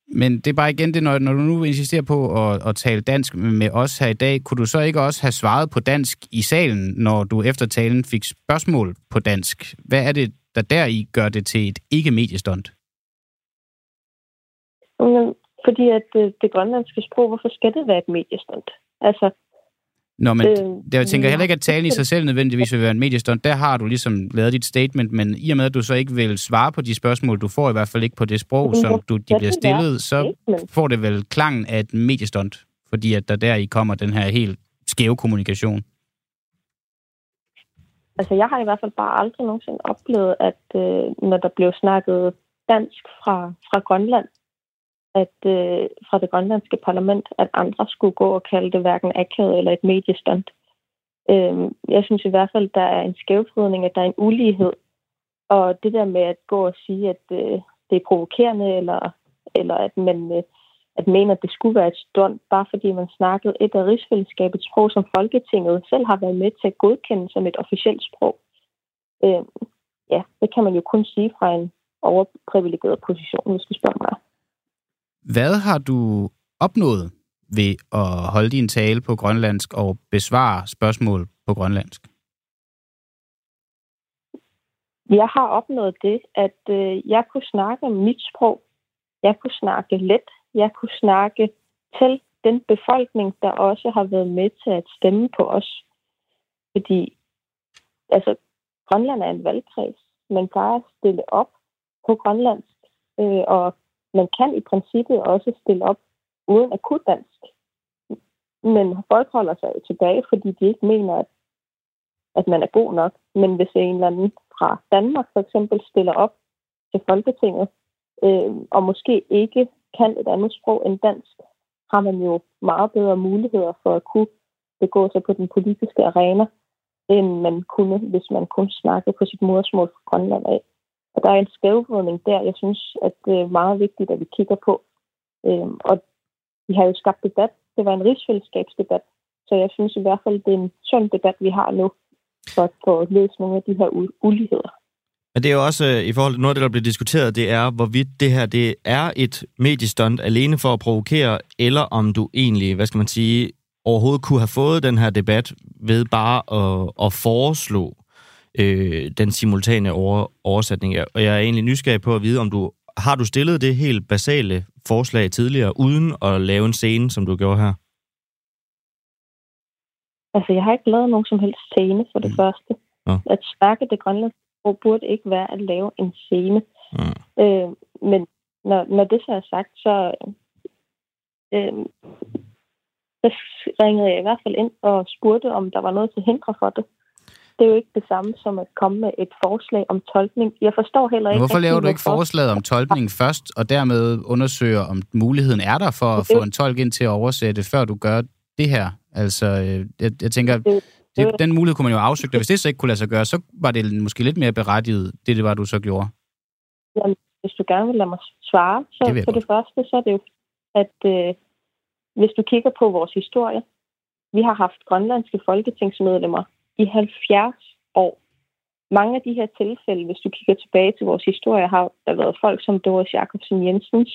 Men det er bare igen det, når du nu insisterer på at tale dansk med os her i dag, kunne du så ikke også have svaret på dansk i salen, når du efter talen fik spørgsmål på dansk? Hvad er det, der deri gør det til et ikke-mediestunt? Fordi at det grønlandske sprog, hvorfor skal det være et mediestunt? Altså, nå, men jeg tænker heller ikke, at talen i sig selv nødvendigvis vil være en mediestunt. Der har du ligesom lavet dit statement, men i og med, at du så ikke vil svare på de spørgsmål, du får i hvert fald ikke på det sprog, som de bliver stillet, så får det vel klangen af et mediestunt, fordi at der kommer den her helt skæve kommunikation. Altså, jeg har i hvert fald bare aldrig nogensinde oplevet, at når der blev snakket dansk fra Grønland, at fra det grønlandske parlament, at andre skulle gå og kalde det hverken akavet eller et mediestunt. Jeg synes i hvert fald, der er en skævfridning, at der er en ulighed. Og det der med at gå og sige, at det er provokerende, eller at man at mener, at det skulle være et stunt, bare fordi man snakkede et af rigsfællesskabets sprog, som Folketinget selv har været med til at godkende som et officielt sprog. Ja, det kan man jo kun sige fra en overprivilegeret position, hvis du spørger mig. Hvad har du opnået ved at holde din tale på grønlandsk og besvare spørgsmål på grønlandsk? Jeg har opnået det, at jeg kunne snakke om mit sprog. Jeg kunne snakke let. Jeg kunne snakke til den befolkning, der også har været med til at stemme på os. Fordi altså, Grønland er en valgkreds. Man plejer at stille op på grønlandsk og man kan i princippet også stille op uden at kunne dansk. Men folk holder sig jo tilbage, fordi de ikke mener, at man er god nok. Men hvis en eller anden fra Danmark for eksempel stiller op til Folketinget, og måske ikke kan et andet sprog end dansk, har man jo meget bedre muligheder for at kunne begå sig på den politiske arena, end man kunne, hvis man kun snakkede på sit modersmål fra Grønland af. Og der er en skævvridning der, jeg synes, at det er meget vigtigt, at vi kigger på. Og vi har jo skabt debat. Det var en rigsfællesskabsdebat. Så jeg synes i hvert fald, det er en sund debat, vi har nu, for at få løst nogle af de her uligheder. Men det er jo også, i forhold til noget af det, der bliver diskuteret, det er, hvorvidt det her det er et mediestunt alene for at provokere, eller om du egentlig, hvad skal man sige, overhovedet kunne have fået den her debat ved bare at foreslå den simultane oversætning. Og jeg er egentlig nysgerrig på at vide, om du har du stillet det helt basale forslag tidligere, uden at lave en scene, som du gjorde her? Altså, jeg har ikke lavet nogen som helst scene for det første. Ja. At snakke det grønlandske sprog burde ikke være at lave en scene. Ja. Men når det så er sagt, så ringede jeg i hvert fald ind og spurgte, om der var noget til hindre for det. Det er jo ikke det samme som at komme med et forslag om tolkning. Jeg forstår heller ikke... Hvorfor laver du ikke forslaget om tolkning først, og dermed undersøger, om muligheden er der for at få en tolk ind til at oversætte, før du gør det her? Altså, jeg tænker, den mulighed kunne man jo afsøge. Hvis det så ikke kunne lade sig gøre, så var det måske lidt mere berettiget, det var, du så gjorde. Jamen, hvis du gerne vil lade mig svare, så det for det første, så er det jo, at hvis du kigger på vores historie, vi har haft grønlandske folketingsmedlemmer i 70 år. Mange af de her tilfælde, hvis du kigger tilbage til vores historie, har der været folk som Doris Jakobsen Jensen,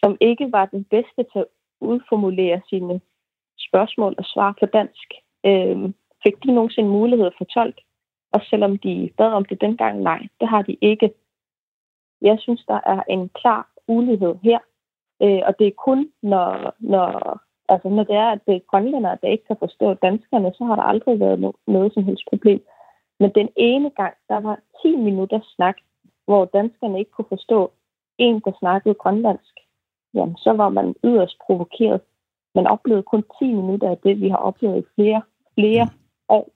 som ikke var den bedste til at udformulere sine spørgsmål og svar på dansk. Fik de nogensinde mulighed for tolk? Og selvom de bad om det dengang, nej, det har de ikke. Jeg synes, der er en klar ulighed her. Og det er kun, når det er, at det er grønlændere, der ikke kan forstå danskerne, så har der aldrig været noget som helst problem. Men den ene gang, der var 10 minutters snak, hvor danskerne ikke kunne forstå en, der snakkede grønlandsk, jamen så var man yderst provokeret. Man oplevede kun 10 minutter af det, vi har oplevet i flere år.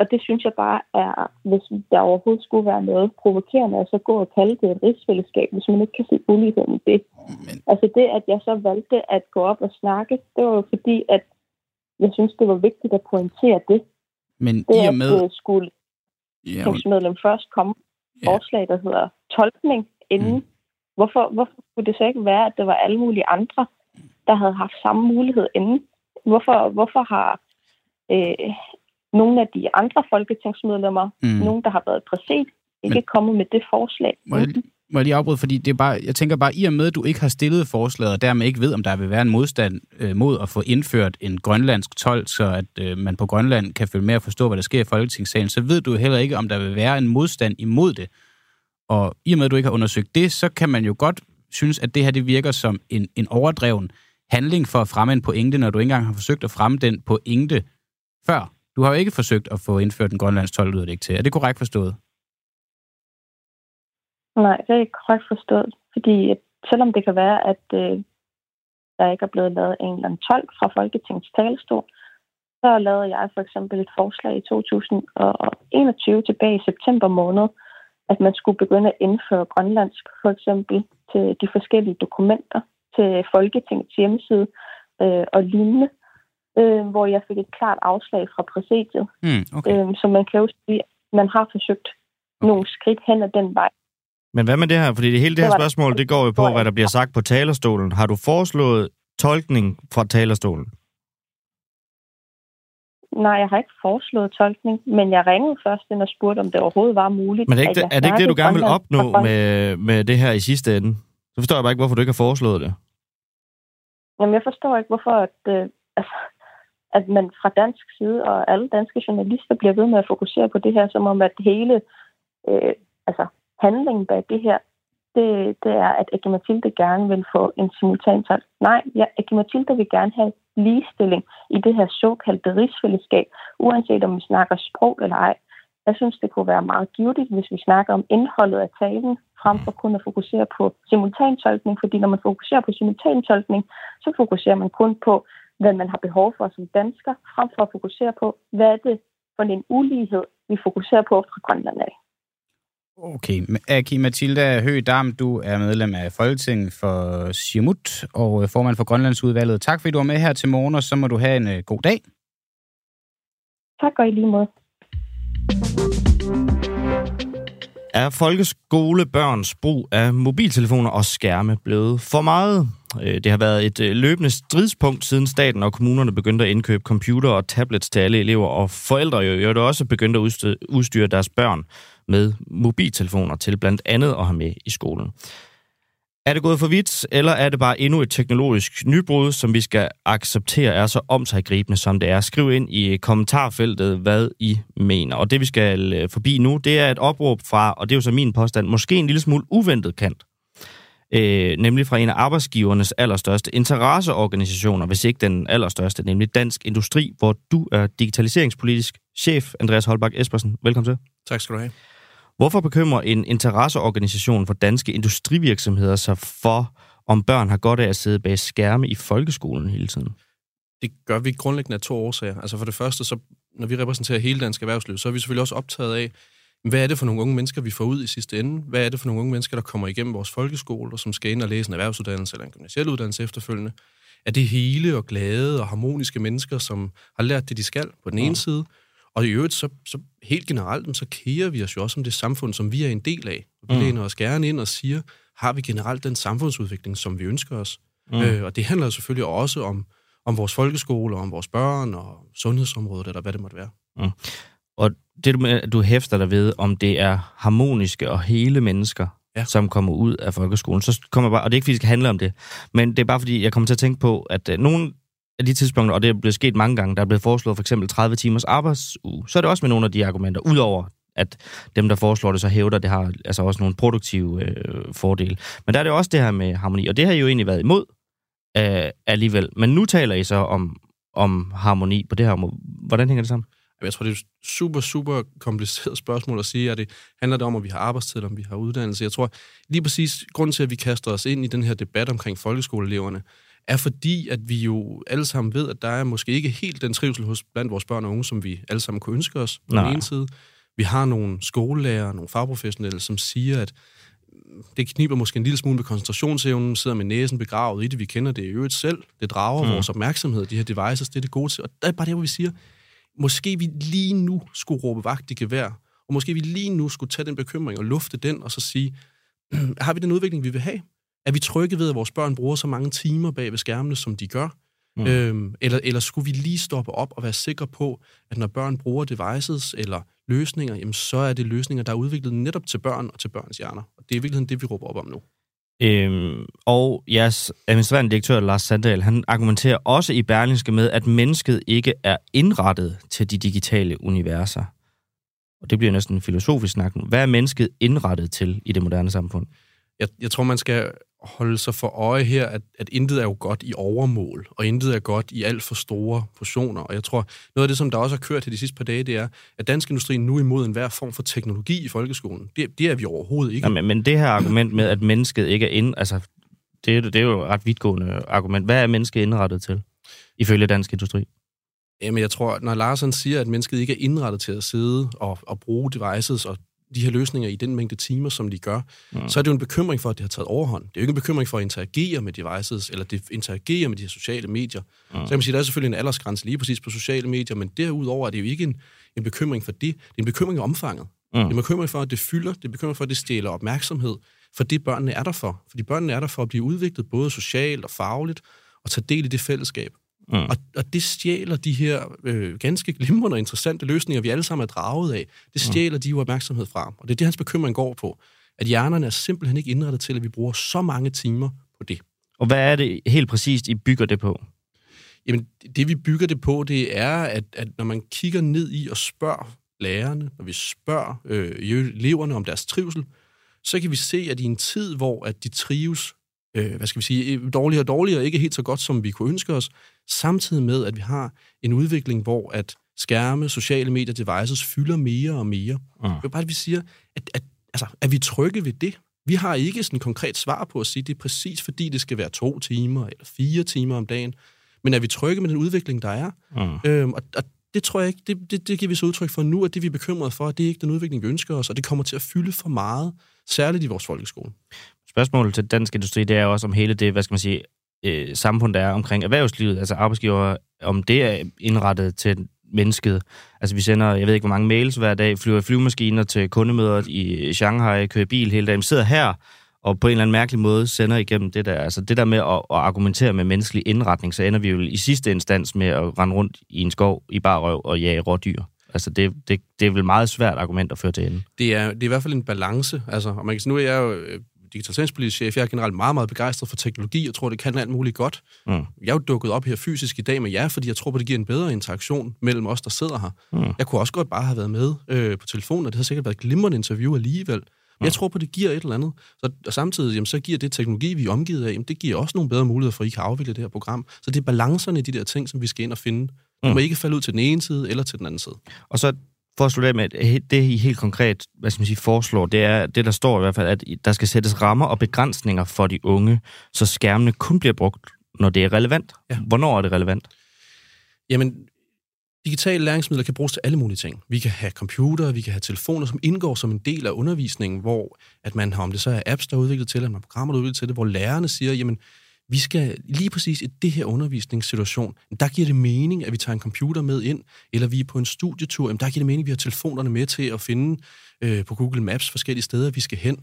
Og det synes jeg bare er, hvis der overhovedet skulle være noget provokerende, at så gå og kalde det et rigsfællesskab, hvis man ikke kan se uligheden i det. Altså det, at jeg så valgte at gå op og snakke, det var jo fordi, at jeg synes, det var vigtigt at pointere det. Men det, i og med... at skulle medlem først komme forslag, der hedder tolkning inden. Hvorfor kunne det så ikke være, at der var alle mulige andre, der havde haft samme mulighed inden? Hvorfor har... Nogle af de andre folketingsmedlemmer, nogle, der har været præset, ikke kommet med det forslag. Må jeg lige afbryde, fordi det er bare, jeg tænker bare, i og med, at du ikke har stillet forslaget, og dermed ikke ved, om der vil være en modstand mod at få indført en grønlandsk told, så at man på Grønland kan følge med og forstå, hvad der sker i Folketingssalen, så ved du heller ikke, om der vil være en modstand imod det. Og i og med, at du ikke har undersøgt det, så kan man jo godt synes, at det her det virker som en overdreven handling for at fremme en pointe, når du ikke engang har forsøgt at fremme den pointe før. Du har jo ikke forsøgt at få indført en grønlandsk told, lyder det ikke til. Er det korrekt forstået? Nej, det er ikke korrekt forstået, fordi selvom det kan være, at der ikke er blevet lavet en eller anden tolk fra Folketingets talerstol, så lavede jeg for eksempel et forslag i 2021 tilbage i september måned, at man skulle begynde at indføre grønlandsk for eksempel til de forskellige dokumenter, til Folketingets hjemmeside og lignende, hvor jeg fik et klart afslag fra præsidiet. Så man kan jo sige, at man har forsøgt nogle skridt hen ad den vej. Men hvad med det her? Fordi det hele det her spørgsmål, det går jo på, hvad der bliver sagt på talerstolen. Har du foreslået tolkning fra talerstolen? Nej, jeg har ikke foreslået tolkning, men jeg ringede først ind og spurgte, om det overhovedet var muligt. Men er det ikke det, du gerne vil opnå med det her i sidste ende? Så forstår jeg bare ikke, hvorfor du ikke har foreslået det. Jamen, jeg forstår ikke, hvorfor at man fra dansk side og alle danske journalister bliver ved med at fokusere på det her, som om at hele handlingen bag det her, det er, at Aki-Matilda gerne vil få en simultantolk. Nej, Aki-Matilda vil gerne have ligestilling i det her såkaldte rigsfællesskab, uanset om vi snakker sprog eller ej. Jeg synes, det kunne være meget givetigt, hvis vi snakker om indholdet af talen, frem for kun at fokusere på simultantolkning, fordi når man fokuserer på simultantolkning, så fokuserer man kun på, hvad man har behov for som dansker, frem for at fokusere på, hvad er det for en ulighed, vi fokuserer på fra Grønland af. Okay, Aki-Matilda Høegh-Dam, du er medlem af Folketinget for Siumut og formand for Grønlandsudvalget. Tak fordi du var med her til morgen, og så må du have en god dag. Tak og i lige måde. Er folkeskolebørns brug af mobiltelefoner og skærme blevet for meget? Det har været et løbende stridspunkt, siden staten og kommunerne begyndte at indkøbe computer og tablets til alle elever, og forældre jo det også begyndte at udstyre deres børn med mobiltelefoner til blandt andet at have med i skolen. Er det gået for vidt, eller er det bare endnu et teknologisk nybrud, som vi skal acceptere er så omsiggribende, som det er? Skriv ind i kommentarfeltet, hvad I mener. Og det, vi skal forbi nu, det er et opråb fra, og det er jo så min påstand, måske en lille smule uventet kant. Nemlig fra en af arbejdsgivernes allerstørste interesseorganisationer, hvis ikke den allerstørste, nemlig Dansk Industri, hvor du er digitaliseringspolitisk chef, Andreas Holbak Espersen. Velkommen til. Tak skal du have. Hvorfor bekymrer en interesseorganisation for danske industrivirksomheder sig for, om børn har godt af at sidde bag skærme i folkeskolen hele tiden? Det gør vi grundlæggende af 2 årsager. Altså for det første, så, når vi repræsenterer hele dansk erhvervsliv, så er vi selvfølgelig også optaget af, hvad er det for nogle unge mennesker, vi får ud i sidste ende? Hvad er det for nogle unge mennesker, der kommer igennem vores folkeskole, og som skal ind og læse en erhvervsuddannelse eller en gymnasiel uddannelse efterfølgende? Er det hele og glade og harmoniske mennesker, som har lært det, de skal på den ene side? Og i øvrigt, så helt generelt, så kærer vi os jo også om det samfund, som vi er en del af. Vi læner os gerne ind og siger, har vi generelt den samfundsudvikling, som vi ønsker os? Og det handler selvfølgelig også om vores folkeskole, om vores børn og sundhedsområdet, eller hvad det måtte være. Og det, du hæfter dig ved, om det er harmoniske og hele mennesker, som kommer ud af folkeskolen, så kommer bare, og det er ikke, fordi det skal handle om det, men det er bare, fordi jeg kommer til at tænke på, at nogle af de tidspunkter, og det er blevet sket mange gange, der er blevet foreslået for eksempel 30 timers arbejdsuge, så er det også med nogle af de argumenter, udover at dem, der foreslår det, så hævder, det har altså også nogle produktive fordele. Men der er det også det her med harmoni, og det har I jo egentlig været imod alligevel. Men nu taler I så om harmoni på det her område. Hvordan hænger det sammen? Jeg tror, det er et super, super kompliceret spørgsmål at sige, at det handler det om, at vi har arbejdstid, om vi har uddannelse. Jeg tror lige præcis, grunden til, at vi kaster os ind i den her debat omkring folkeskoleeleverne, er fordi, at vi jo alle sammen ved, at der er måske ikke helt den trivsel blandt vores børn og unge, som vi alle sammen kunne ønske os på den ene side. Vi har nogle skolelærer, nogle fagprofessionelle, som siger, at det kniber måske en lille smule med koncentrationsevnen, sidder med næsen begravet i det, vi kender det i øvrigt selv. Det drager vores opmærksomhed, de her devices, det er det gode til. Og der er bare det, hvor vi siger, måske vi lige nu skulle råbe vagt i gevær, og måske vi lige nu skulle tage den bekymring og lufte den, og så sige, har vi den udvikling, vi vil have? Er vi trygge ved, at vores børn bruger så mange timer bag ved skærmene, som de gør? Eller skulle vi lige stoppe op og være sikre på, at når børn bruger devices eller løsninger, jamen så er det løsninger, der er udviklet netop til børn og til børns hjerner. Og det er i virkeligheden det, vi råber op om nu. Og jeres administrerende direktør, Lars Sandahl, han argumenterer også i Berlingske med, at mennesket ikke er indrettet til de digitale universer. Og det bliver næsten en filosofisk snak nu. Hvad er mennesket indrettet til i det moderne samfund? Jeg tror, man skal holde sig for øje her, at intet er jo godt i overmål, og intet er godt i alt for store portioner. Og jeg tror, noget af det, som der også har kørt til de sidste par dage, det er, at Dansk Industri nu imod enhver form for teknologi i folkeskolen. Det er vi overhovedet ikke. Jamen, men det her argument med, at mennesket ikke er det er jo et ret vidtgående argument. Hvad er mennesket indrettet til, ifølge Dansk Industri? Jamen, jeg tror, når Larsen siger, at mennesket ikke er indrettet til at sidde og bruge devices og de her løsninger i den mængde timer, som de gør, så er det jo en bekymring for, at det har taget overhånd. Det er jo ikke en bekymring for at interagere med devices, eller det interagerer med de her sociale medier. Så kan man sige, at der er selvfølgelig en aldersgrænse lige præcis på sociale medier, men derudover er det jo ikke en bekymring for det. Det er en bekymring i omfanget. Det er en bekymring for, at det fylder. Det er en bekymring for, at det stjæler opmærksomhed for det, børnene er der for. Fordi børnene er der for at blive udviklet både socialt og fagligt, og tage del i det fællesskab. Og det stjæler de her ganske glimrende og interessante løsninger, vi alle sammen er draget af. Det stjæler de jo opmærksomhed fra. Og det er det, hans bekymring går på. At hjernerne er simpelthen ikke indrettet til, at vi bruger så mange timer på det. Og hvad er det helt præcist, I bygger det på? Jamen, det vi bygger det på, det er, at når man kigger ned i og spørger lærerne, når vi spørger eleverne om deres trivsel, så kan vi se, at i en tid, hvor at de trives, dårligere og dårligere, ikke helt så godt, som vi kunne ønske os, samtidig med, at vi har en udvikling, hvor at skærme, sociale medier, devices fylder mere og mere. Det er bare, at vi siger, at vi trygge ved det. Vi har ikke sådan et konkret svar på at sige, at det er præcis fordi, det skal være 2 timer eller 4 timer om dagen, men at vi trygge med den udvikling, der er. Og det tror jeg ikke, det giver vi så udtryk for nu, at det vi er bekymrede for, det er ikke den udvikling, vi ønsker os, og det kommer til at fylde for meget, særligt i vores folkeskole. Spørgsmålet til Dansk Industri, det er også om hele det, samfund, der er omkring erhvervslivet, altså arbejdsgiver, om det er indrettet til mennesket. Altså vi sender, jeg ved ikke hvor mange mails hver dag, flyver flyvemaskiner til kundemøder i Shanghai, kører bil hele dagen, sidder her og på en eller anden mærkelig måde sender igennem det der. Altså det der med at argumentere med menneskelig indretning, så ender vi jo i sidste instans med at rende rundt i en skov i bar røv og jage rådyr. Altså, det er vel meget svært argument at føre til ende. Det er i hvert fald en balance. Altså, og man kan, nu er jeg jo digitaliseringspolitisk chef. Jeg er generelt meget, meget begejstret for teknologi. Jeg tror, det kan alt muligt godt. Jeg er jo dukket op her fysisk i dag med jer, fordi jeg tror på, det giver en bedre interaktion mellem os, der sidder her. Jeg kunne også godt bare have været med på telefonen, og det har sikkert været et glimrende interview alligevel. Men jeg tror på, det giver et eller andet. Og samtidig, jamen, så giver det teknologi, vi er omgivet af, jamen, det giver også nogle bedre muligheder for, at I kan afvikle det her program. Så det er balancerne i de der ting, som vi skal ind og finde. Du må ikke falde ud til den ene side eller til den anden side. Og så for at slutte af med, det I helt konkret foreslår, det er det, der står i hvert fald, at der skal sættes rammer og begrænsninger for de unge, så skærmene kun bliver brugt, når det er relevant. Ja. Hvornår er det relevant? Jamen, digitale læringsmidler kan bruges til alle mulige ting. Vi kan have computere, vi kan have telefoner, som indgår som en del af undervisningen, hvor at man har, om det så er apps, der er udviklet til det, eller programmer, der er udviklet til det, hvor lærerne siger, jamen, vi skal lige præcis i det her undervisningssituation, der giver det mening, at vi tager en computer med ind, eller vi er på en studietur, der giver det mening, at vi har telefonerne med til at finde på Google Maps forskellige steder, vi skal hen.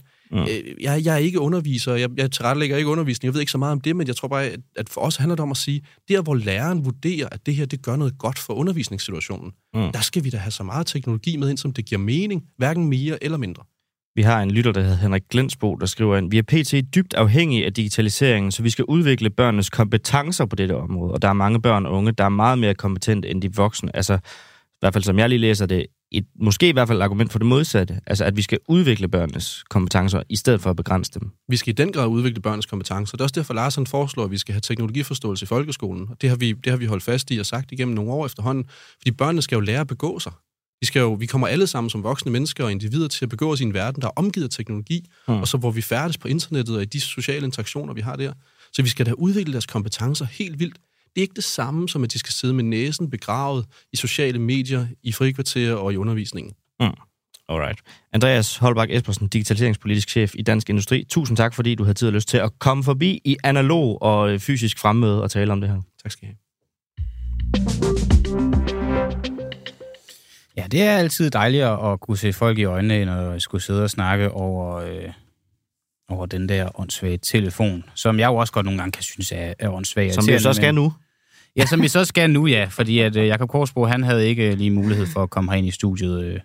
Jeg er ikke underviser, jeg tilrettelægger ikke undervisning, jeg ved ikke så meget om det, men jeg tror bare, at for os handler det om at sige, der hvor læreren vurderer, at det her, det gør noget godt for undervisningssituationen, der skal vi da have så meget teknologi med ind, som det giver mening, hverken mere eller mindre. Vi har en lytter, der hedder Henrik Glensbo, der skriver ind, vi er pt. Dybt afhængige af digitaliseringen, så vi skal udvikle børnenes kompetencer på dette område. Og der er mange børn og unge, der er meget mere kompetente end de voksne. Altså, i hvert fald som jeg lige læser det, måske i hvert fald et argument for det modsatte. Altså, at vi skal udvikle børnenes kompetencer, i stedet for at begrænse dem. Vi skal i den grad udvikle børnenes kompetencer. Det er også derfor, Larsen foreslår, at vi skal have teknologiforståelse i folkeskolen. Og det har vi holdt fast i og sagt igennem nogle år efterhånden. Fordi børnene skal jo lære at begå sig. Vi kommer alle sammen som voksne mennesker og individer til at begå os i en verden, der er omgivet af teknologi, og så hvor vi færdes på internettet og i de sociale interaktioner, vi har der. Så vi skal da udvikle deres kompetencer helt vildt. Det er ikke det samme som, at de skal sidde med næsen begravet i sociale medier, i frikvarterer og i undervisningen. Alright. Andreas Holbak Espersen, digitaliseringspolitisk chef i Dansk Industri. Tusind tak, fordi du havde tid og lyst til at komme forbi i analog og fysisk fremmøde og tale om det her. Tak skal I have. Ja, det er altid dejligt at kunne se folk i øjnene, når jeg skulle sidde og snakke over den der åndssvage telefon, som jeg jo også godt nogle gange kan synes er åndssvage. Som vi så skal nu. Ja, som vi så skal nu, ja. Fordi at Jacob Kaarsbo, han havde ikke lige mulighed for at komme herind i studiet.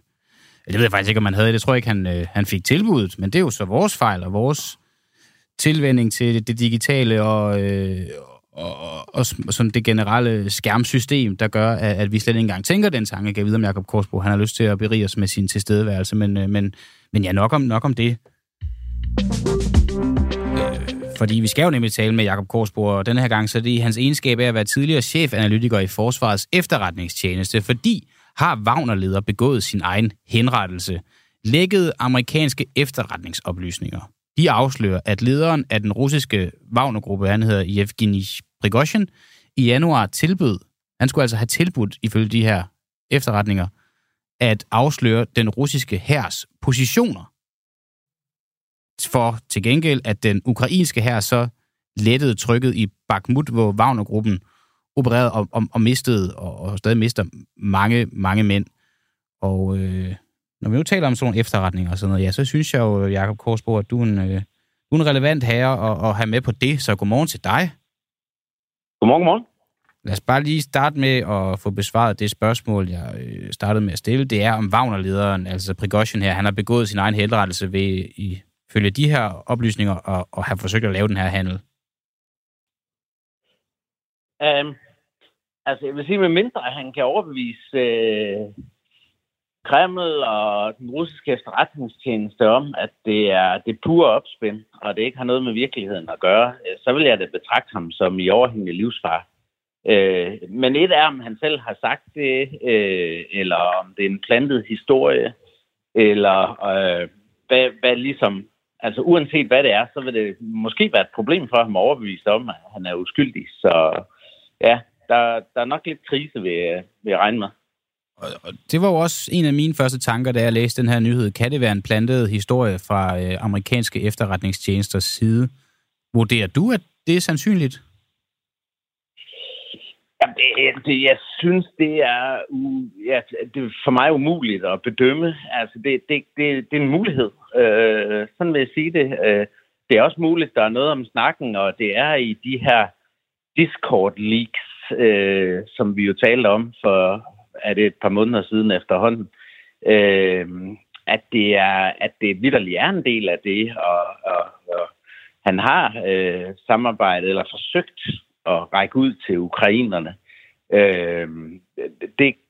Det ved jeg faktisk ikke, om han havde. Det tror jeg ikke, han fik tilbuddet. Men det er jo så vores fejl og vores tilvænning til det digitale og sådan det generelle skærmsystem, der gør, at vi slet ikke engang tænker den tanke. Jeg kan vide, om Jacob Kaarsbo, han har lyst til at berige os med sin tilstedeværelse. Men ja, nok om det. Fordi vi skal jo nemlig tale med Jacob Kaarsbo, og denne her gang så er det i hans egenskab af at være tidligere chefanalytiker i Forsvarets efterretningstjeneste, fordi har Wagner-leder begået sin egen henrettelse. Lækkede amerikanske efterretningsoplysninger. De afslører, at lederen af den russiske Wagner-gruppe, han hedder Yevgenij Prigozhin, i januar tilbød, han skulle altså have tilbudt, ifølge de her efterretninger, at afsløre den russiske hærs positioner. For til gengæld, at den ukrainske hær så lettede trykket i Bakhmut, hvor Wagner-gruppen opererede og mistede, og stadig mister mange, mange mænd. Og når vi nu taler om sådan nogle efterretninger og sådan noget, ja, så synes jeg jo, Jacob Kaarsbo, at du er en relevant herre at have med på det. Så godmorgen til dig. Godmorgen. Lad os bare lige starte med at få besvaret det spørgsmål, jeg startede med at stille. Det er om Wagner-lederen, altså Prigozhin her, han har begået sin egen henrettelse ved i følge de her oplysninger og have forsøgt at lave den her handel? Altså, jeg vil sige, med mindre, at han kan overbevise Kreml og den russiske efterretningstjeneste om, at det er pure opspind, og det ikke har noget med virkeligheden at gøre, så vil jeg da betragte ham som i overhængende livsfare. Men et er, om han selv har sagt det, eller om det er en plantet historie, eller Hvad ligesom, altså uanset hvad det er, så vil det måske være et problem for ham at overbevise om, at han er uskyldig. Så ja, der er nok lidt krise ved at regne med. Og det var jo også en af mine første tanker, da jeg læste den her nyhed. Kan det være en plantet historie fra amerikanske efterretningstjenesters side? Vurderer du, at det er sandsynligt? Jamen, jeg synes, det er for mig umuligt at bedømme. Altså, det er en mulighed. Sådan vil jeg sige det. Det er også muligt, der er noget om snakken, og det er i de her Discord-leaks, som vi jo talte om for et par måneder siden efterhånden, at det vitterligt er en del af det, og han har samarbejdet eller forsøgt og række ud til ukrainerne.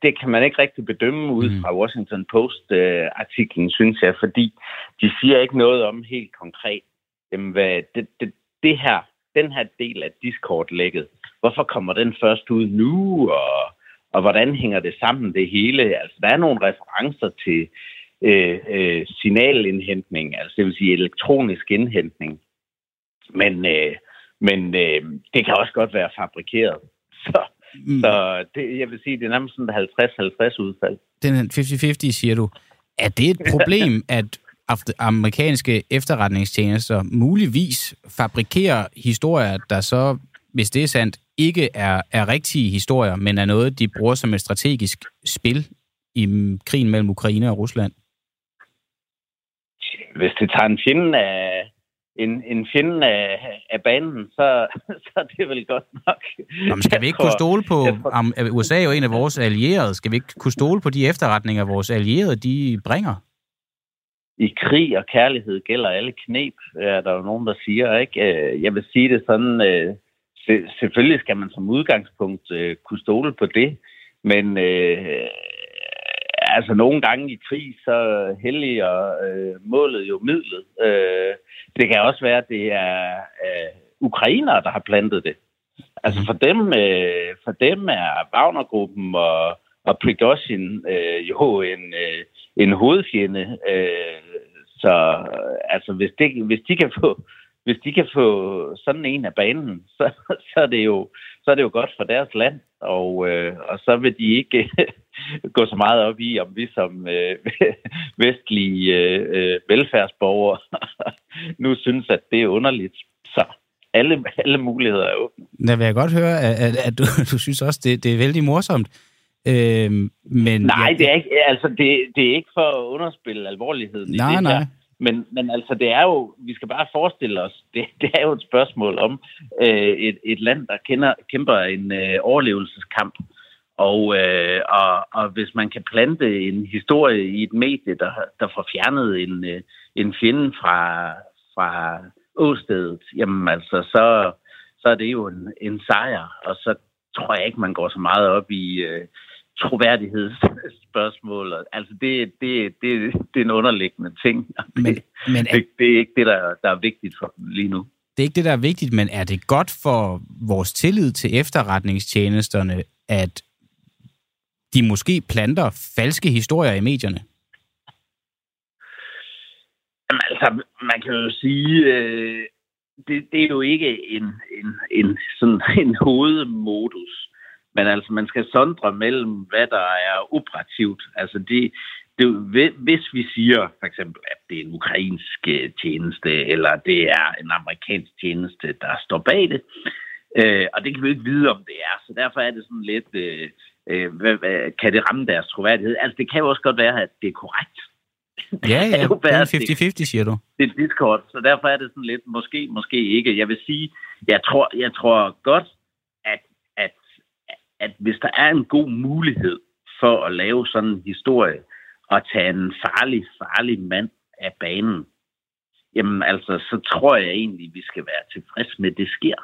Det kan man ikke rigtig bedømme ud fra Washington Post-artiklen, synes jeg, fordi de siger ikke noget om helt konkret, hvad den her del af Discord-lægget, hvorfor kommer den først ud nu, og hvordan hænger det sammen, det hele? Altså, der er nogle referencer til signalindhentning, altså det vil sige elektronisk indhentning. Men det kan også godt være fabrikeret. Så det, jeg vil sige, det er nærmest sådan 50-50 udfald. Den 50-50, siger du. Er det et problem, at amerikanske efterretningstjenester muligvis fabrikerer historier, der så, hvis det er sandt, ikke er rigtige historier, men er noget, de bruger som et strategisk spil i krigen mellem Ukraine og Rusland? Hvis det tager en fjende af en fjende af banen, så er det vel godt nok. Nå, men skal vi ikke kunne stole på, USA er jo en af vores allierede, skal vi ikke kunne stole på de efterretninger, vores allierede de bringer? I krig og kærlighed gælder alle knep, er der jo nogen, der siger, ikke? Jeg vil sige det sådan, selvfølgelig skal man som udgangspunkt kunne stole på det, men altså, nogle gange i krig, så helliger målet jo midlet. Det kan også være, at det er ukrainere, der har plantet det. Altså, for dem er Wagner-gruppen og Prigozhin jo en hovedfjende. Så altså, hvis de kan få sådan en af banen, så er det jo godt for deres land, og så vil de ikke gå så meget op i, om vi som vestlige velfærdsborgere nu synes, at det er underligt. Så alle muligheder er åbne. Der vil jeg godt høre, at du synes også, det er vældig morsomt. Men nej, det er ikke for at underspille alvorligheden i det her. Men altså, det er jo, vi skal bare forestille os, det er jo et spørgsmål om et land, der kæmper en overlevelseskamp. Og hvis man kan plante en historie i et medie, der får fjernet en fjende fra åstedet, jamen altså, så er det jo en sejr. Og så tror jeg ikke, man går så meget op i troværdighedsspørgsmål. Altså, det er en underliggende ting. Men det er ikke det, der er vigtigt for lige nu. Det er ikke det, der er vigtigt, men er det godt for vores tillid til efterretningstjenesterne, at de måske planter falske historier i medierne? Jamen altså, man kan jo sige, det er jo ikke en hovedmodus. Men altså, man skal sondre mellem, hvad der er operativt. Altså, hvis vi siger for eksempel, at det er en ukrainsk tjeneste, eller det er en amerikansk tjeneste, der står bag det, og det kan vi ikke vide, om det er. Så derfor er det sådan lidt, kan det ramme deres troværdighed? Altså, det kan jo også godt være, at det er korrekt. Ja, det er være, 50-50, siger du. Det er et discord, så derfor er det sådan lidt, måske ikke. Jeg vil sige, jeg tror godt, at hvis der er en god mulighed for at lave sådan en historie og tage en farlig mand af banen, jamen altså, så tror jeg egentlig, vi skal være tilfredse med, at det sker.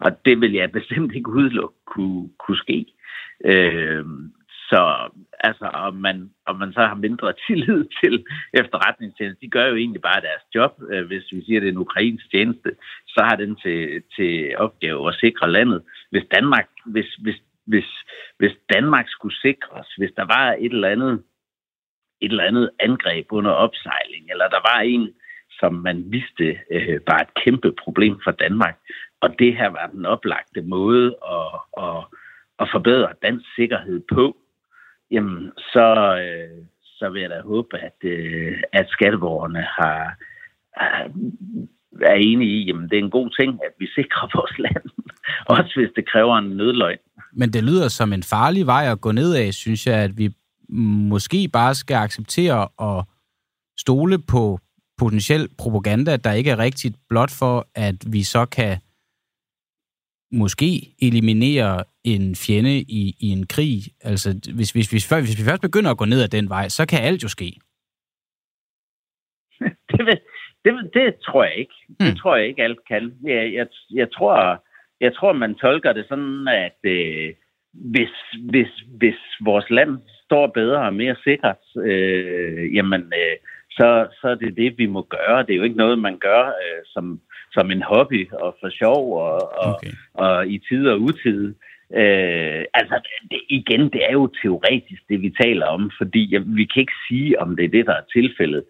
Og det vil jeg bestemt ikke udelukke kunne ske. Så altså, om man så har mindre tillid til efterretningstjenesten, de gør jo egentlig bare deres job. Hvis vi siger, at det er en ukrainsk tjeneste, så har den til opgave at sikre landet. Hvis Danmark skulle sikres, hvis der var et eller andet angreb under opsejling, eller der var en, som man vidste var et kæmpe problem for Danmark, og det her var den oplagte måde at forbedre dansk sikkerhed på, jamen, så vil jeg da håbe, at skatteborgerne er enige i, jamen, det er en god ting, at vi sikrer vores land, også hvis det kræver en nødløgn. Men det lyder som en farlig vej at gå nedad, synes jeg, at vi måske bare skal acceptere at stole på potentiel propaganda, der ikke er rigtigt, blot for, at vi så kan måske eliminere en fjende i en krig. Altså, hvis vi først begynder at gå ned ad den vej, så kan alt jo ske. Det tror jeg ikke. Det tror jeg ikke, alt kan. Jeg tror, man tolker det sådan, at hvis vores land står bedre og mere sikkert, så er det det, vi må gøre. Det er jo ikke noget, man gør som en hobby og for sjov og i tid og utid. Det er jo teoretisk, det vi taler om, fordi vi kan ikke sige, om det er det, der er tilfældet.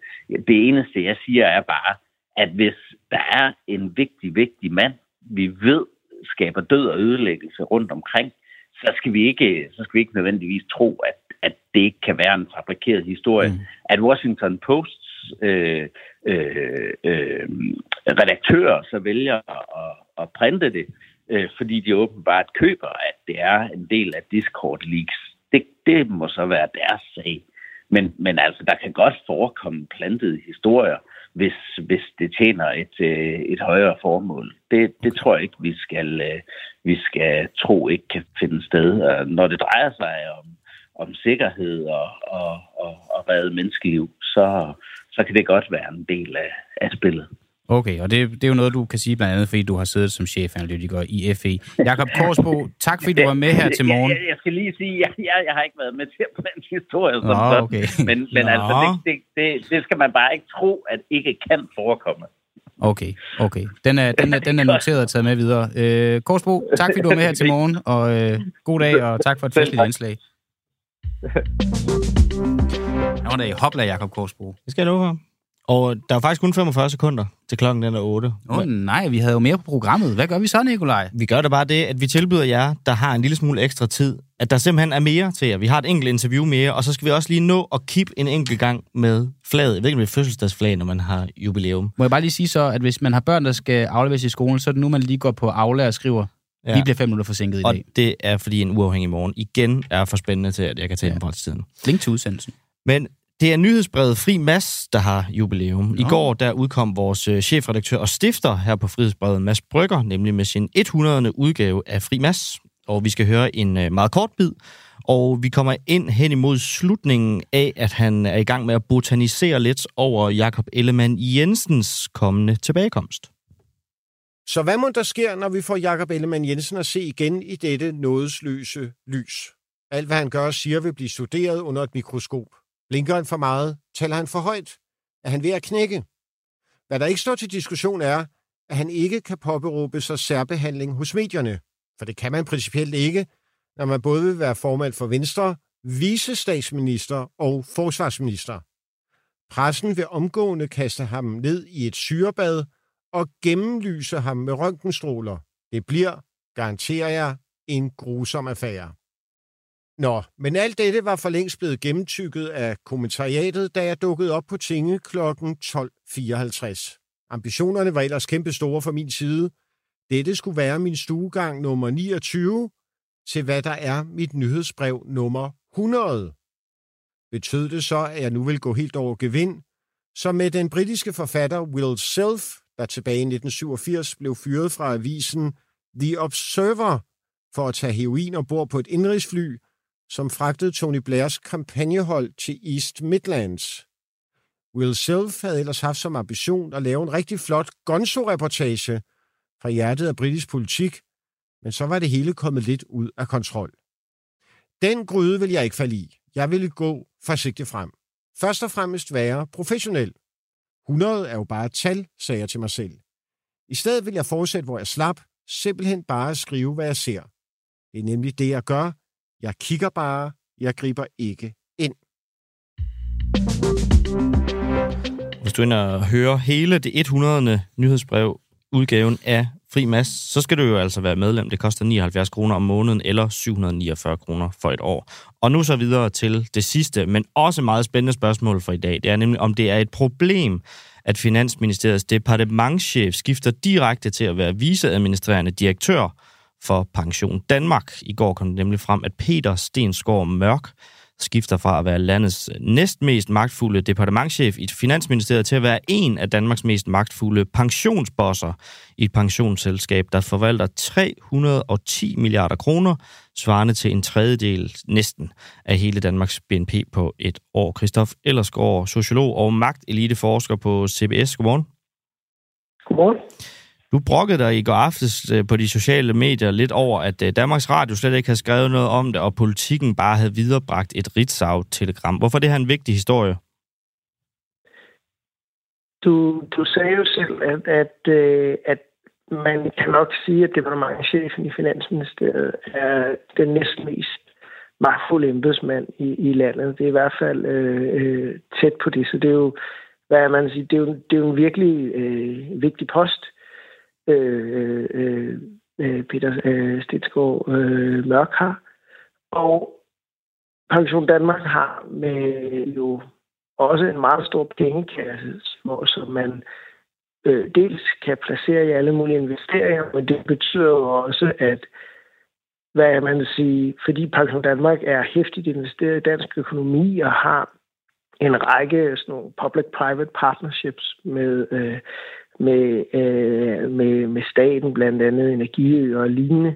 Det eneste, jeg siger, er bare, at hvis der er en vigtig mand, vi ved skaber død og ødelæggelse rundt omkring, så skal vi ikke nødvendigvis tro, at det ikke kan være en fabrikeret historie. At Washington Posts redaktører så vælger at printe det, fordi de åbenbart køber, at det er en del af Discord leaks. Det må så være deres sag. Men altså, der kan godt forekomme plantede historier, hvis det tjener et højere formål. Det tror jeg ikke, vi skal tro ikke kan finde sted. Og når det drejer sig om sikkerhed og redde menneskeliv, så kan det godt være en del af spillet. Okay, og det er jo noget, du kan sige blandt andet, fordi du har siddet som chefanalytiker i FE. Jacob Kaarsbo, tak fordi du var med her til morgen. Jeg skal lige sige, at jeg har ikke været med til at blande historier. Okay. Men altså, det skal man bare ikke tro, at ikke kan forekomme. Okay. Den er noteret og taget med videre. Kaarsbo, tak fordi du var med her til morgen, og god dag, og tak for et festligt indslag. Goddag, hopla, Jacob Kaarsbo. Det skal jeg love for. Og der er faktisk kun 45 sekunder til klokken den er 8. Nej, vi havde jo mere på programmet. Hvad gør vi så, Nicolaj? Vi gør da bare det, at vi tilbyder jer, der har en lille smule ekstra tid, at der simpelthen er mere til jer. Vi har et enkelt interview mere, og så skal vi også lige nå at kippe en enkelt gang med flaget. Jeg ved ikke, om det er fødselsdagsflag, når man har jubilæum. Må jeg bare lige sige så, at hvis man har børn, der skal afleveres i skolen, så er det nu, man lige går på Aula og skriver, ja, vi bliver 5 minutter forsinket i dag. Og det er, fordi en uafhængig morgen igen er for spændende til, at jeg kan tage den på tiden. Link til udsendelsen. Men Det er nyhedsbrevet Fri Mads, der har jubilæum. I går der udkom vores chefredaktør og stifter her på Frihedsbrevet, Mads Brygger, nemlig med sin 100. udgave af Fri Mads. Og vi skal høre en meget kort bid, og vi kommer ind hen imod slutningen af, at han er i gang med at botanisere lidt over Jakob Ellemann Jensens kommende tilbagekomst. Så hvad må der sker, når vi får Jakob Ellemann Jensen at se igen i dette nådesløse lys? Alt, hvad han gør og siger, vil blive studeret under et mikroskop. Blinker han for meget? Taler han for højt? Er han ved at knække? Hvad der ikke står til diskussion er, at han ikke kan påberåbe sig særbehandling hos medierne. For det kan man principielt ikke, når man både vil være formand for Venstre, vicestatsminister og forsvarsminister. Pressen vil omgående kaste ham ned i et syrebad og gennemlyse ham med røntgenstråler. Det bliver, garanterer jeg, en grusom affære. Nå, men alt dette var for længst blevet gennemtykket af kommentariatet, da jeg dukkede op på Tinge kl. 12.54. Ambitionerne var ellers kæmpestore fra min side. Dette skulle være min stuegang nummer 29 til hvad der er mit nyhedsbrev nummer 100. Betød det så, at jeg nu vil gå helt over gevind? Så med den britiske forfatter Will Self, der tilbage i 1987 blev fyret fra avisen The Observer for at tage heroin ombord på et indrigsfly, som fragtede Tony Blairs kampagnehold til East Midlands. Will Self havde ellers haft som ambition at lave en rigtig flot gonzo-reportage fra hjertet af britisk politik, men så var det hele kommet lidt ud af kontrol. Den gryde ville jeg ikke falde i. Jeg ville gå forsigtigt frem. Først og fremmest være professionel. 100 er jo bare et tal, sagde jeg til mig selv. I stedet vil jeg fortsætte, hvor jeg slap, simpelthen bare skrive, hvad jeg ser. Det er nemlig det, jeg gør. Jeg kigger bare, jeg griber ikke ind. Hvis du ender og hører hele det 100. nyhedsbrev, udgaven af Fri Mads, så skal du jo altså være medlem. Det koster 79 kroner om måneden, eller 749 kroner for et år. Og nu så videre til det sidste, men også meget spændende spørgsmål for i dag. Det er nemlig, om det er et problem, at Finansministeriets departementschef skifter direkte til at være viceadministrerende direktør for Pension Danmark. I går kom det nemlig frem, at Peter Stensgaard Mørk skifter fra at være landets næstmest magtfulde departementschef i Finansministeriet til at være en af Danmarks mest magtfulde pensionsbosser i et pensionsselskab, der forvalter 310 milliarder kroner, svarende til en tredjedel næsten af hele Danmarks BNP på et år. Christoph Ellersgaard, sociolog og magteliteforsker på CBS. Godmorgen. Godmorgen. Du brokkede dig i går aftes på de sociale medier lidt over, at Danmarks Radio slet ikke havde skrevet noget om det, og Politikken bare havde viderebragt et Ritzau-telegram. Hvorfor det her en vigtig historie? Du sagde jo selv, at man kan nok sige, at departementschefen i Finansministeriet er den næstmest magtfulde embedsmand i landet. Det er i hvert fald tæt på det, så det er jo, hvad man siger, det er jo en virkelig vigtig post. Peter Stensgaard Mørk har. Og Pension Danmark har med jo også en meget stor pengekasse, som man dels kan placere i alle mulige investeringer, men det betyder jo også, at hvad man siger, fordi Pension Danmark er hæftigt investeret i dansk økonomi og har en række sådan nogle public-private partnerships med staten, blandt andet Energiø og lignende,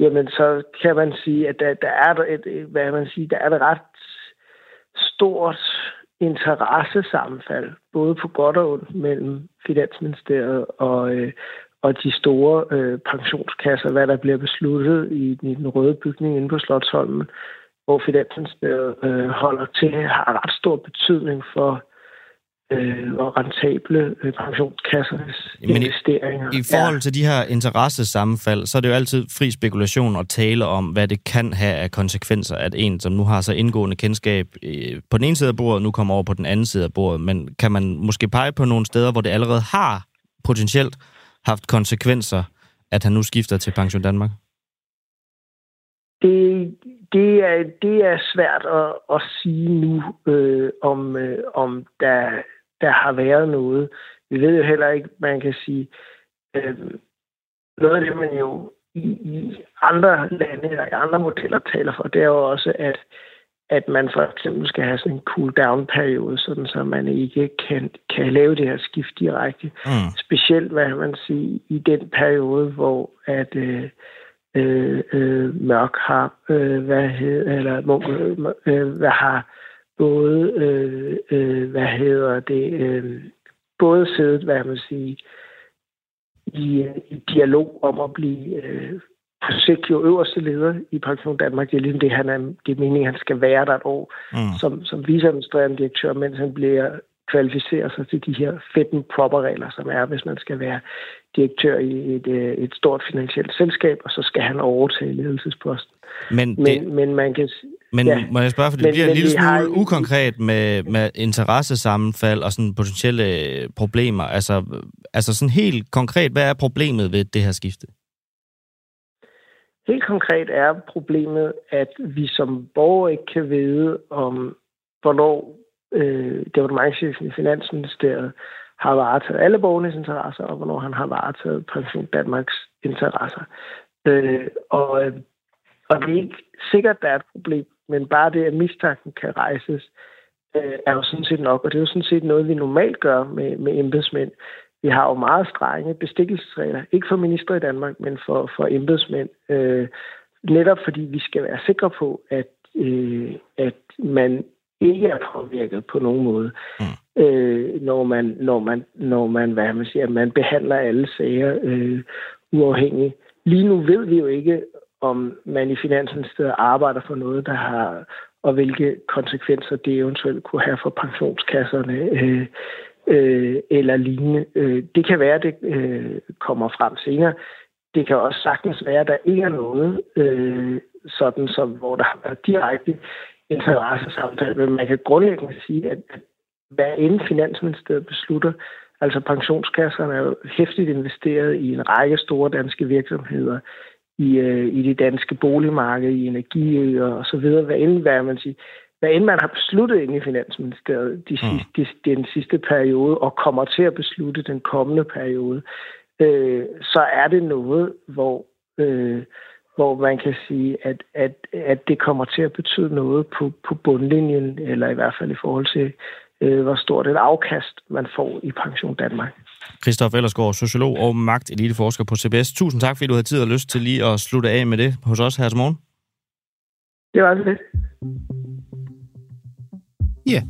jamen så kan man sige, at der er et ret stort interessesammenfald, både på godt og ondt, mellem Finansministeriet og de store pensionskasser, hvad der bliver besluttet i den røde bygning inde på Slotsholmen, hvor Finansministeriet holder til, har ret stor betydning for og rentable pensionskassernes investeringer. I forhold til de her interessesammenfald, så er det jo altid fri spekulation at tale om, hvad det kan have af konsekvenser, at en, som nu har så indgående kendskab på den ene side af bordet, nu kommer over på den anden side af bordet. Men kan man måske pege på nogle steder, hvor det allerede har potentielt haft konsekvenser, at han nu skifter til Pension Danmark? Det er svært at sige nu, om der har været noget. Vi ved jo heller ikke, man kan sige, noget af det, man jo i andre lande eller i andre modeller taler for, det er jo også, at at man for eksempel skal have sådan en cool-down-periode, sådan så man ikke kan lave det her skift direkte. Mm. Specielt, hvad man siger, i den periode, hvor at Mørk har, både siddet, hvad man siger, i dialog om at blive på sigt jo øverste leder i Pension Danmark. Det er ligesom det, det er meningen, han skal være der et år, som viceadministrerende direktør, mens han bliver kvalificeret sig til de her fit and proper-regler, som er, hvis man skal være direktør i et stort finansielt selskab, og så skal han overtage ledelsesposten. Men man kan... Men ja, må jeg spørge, for det bliver en lille smule ukonkret med interessesammenfald og sådan potentielle problemer. Altså sådan helt konkret, hvad er problemet ved det her skifte? Helt konkret er problemet, at vi som borgere ikke kan vide, om hvornår departementschefen i Finansministeriet har varetaget alle borgernes interesser, og hvornår han har varetaget Pension Danmarks interesser. Og det er ikke sikkert, der er et problem, men bare det, at mistanken kan rejses, er jo sådan set nok. Og det er jo sådan set noget, vi normalt gør med embedsmænd. Vi har jo meget strenge bestikkelsesregler, ikke for minister i Danmark, men for embedsmænd. Netop fordi vi skal være sikre på, at man ikke er påvirket på nogen måde, når man behandler alle sager uafhængigt. Lige nu ved vi jo ikke, om man i Finansministeriet arbejder for noget, der har, og hvilke konsekvenser det eventuelt kunne have for pensionskasserne eller lignende. Det kan være, at det kommer frem senere. Det kan også sagtens være, at der ikke er noget, sådan som, hvor der er direkte interessesamtale, men man kan grundlæggende sige, at hvad inden Finansministeriet beslutter, altså pensionskasserne er jo hæftigt investeret i en række store danske virksomheder, i det danske boligmarked, i energiøer og så videre, hvad end man har besluttet inde i Finansministeriet den sidste periode, og kommer til at beslutte den kommende periode, så er det noget, hvor man kan sige, at det kommer til at betyde noget på bundlinjen, eller i hvert fald i forhold til, hvor stort et afkast man får i Pension Danmark. Christoph Ellersgaard, sociolog og magteliteforsker på CBS. Tusind tak, fordi du havde tid og lyst til lige at slutte af med det hos os her til morgen. Det var det lidt. Ja,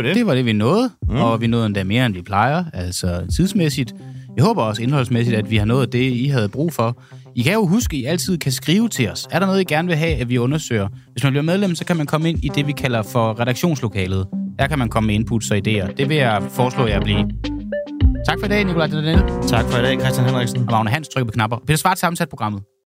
det var det, vi nåede. Og vi nåede endda mere, end vi plejer, altså tidsmæssigt. Jeg håber også indholdsmæssigt, at vi har nået det, I havde brug for. I kan jo huske, at I altid kan skrive til os. Er der noget, I gerne vil have, at vi undersøger? Hvis man bliver medlem, så kan man komme ind i det, vi kalder for redaktionslokalet. Der kan man komme med inputs og idéer. Det vil jeg foreslå jer at blive. Tak for i dag, Nicolai Dandanell. Tak for i dag, Kristian Henriksen. Og Magne Hans trykker på knapper. Peter Svart sammensat programmet.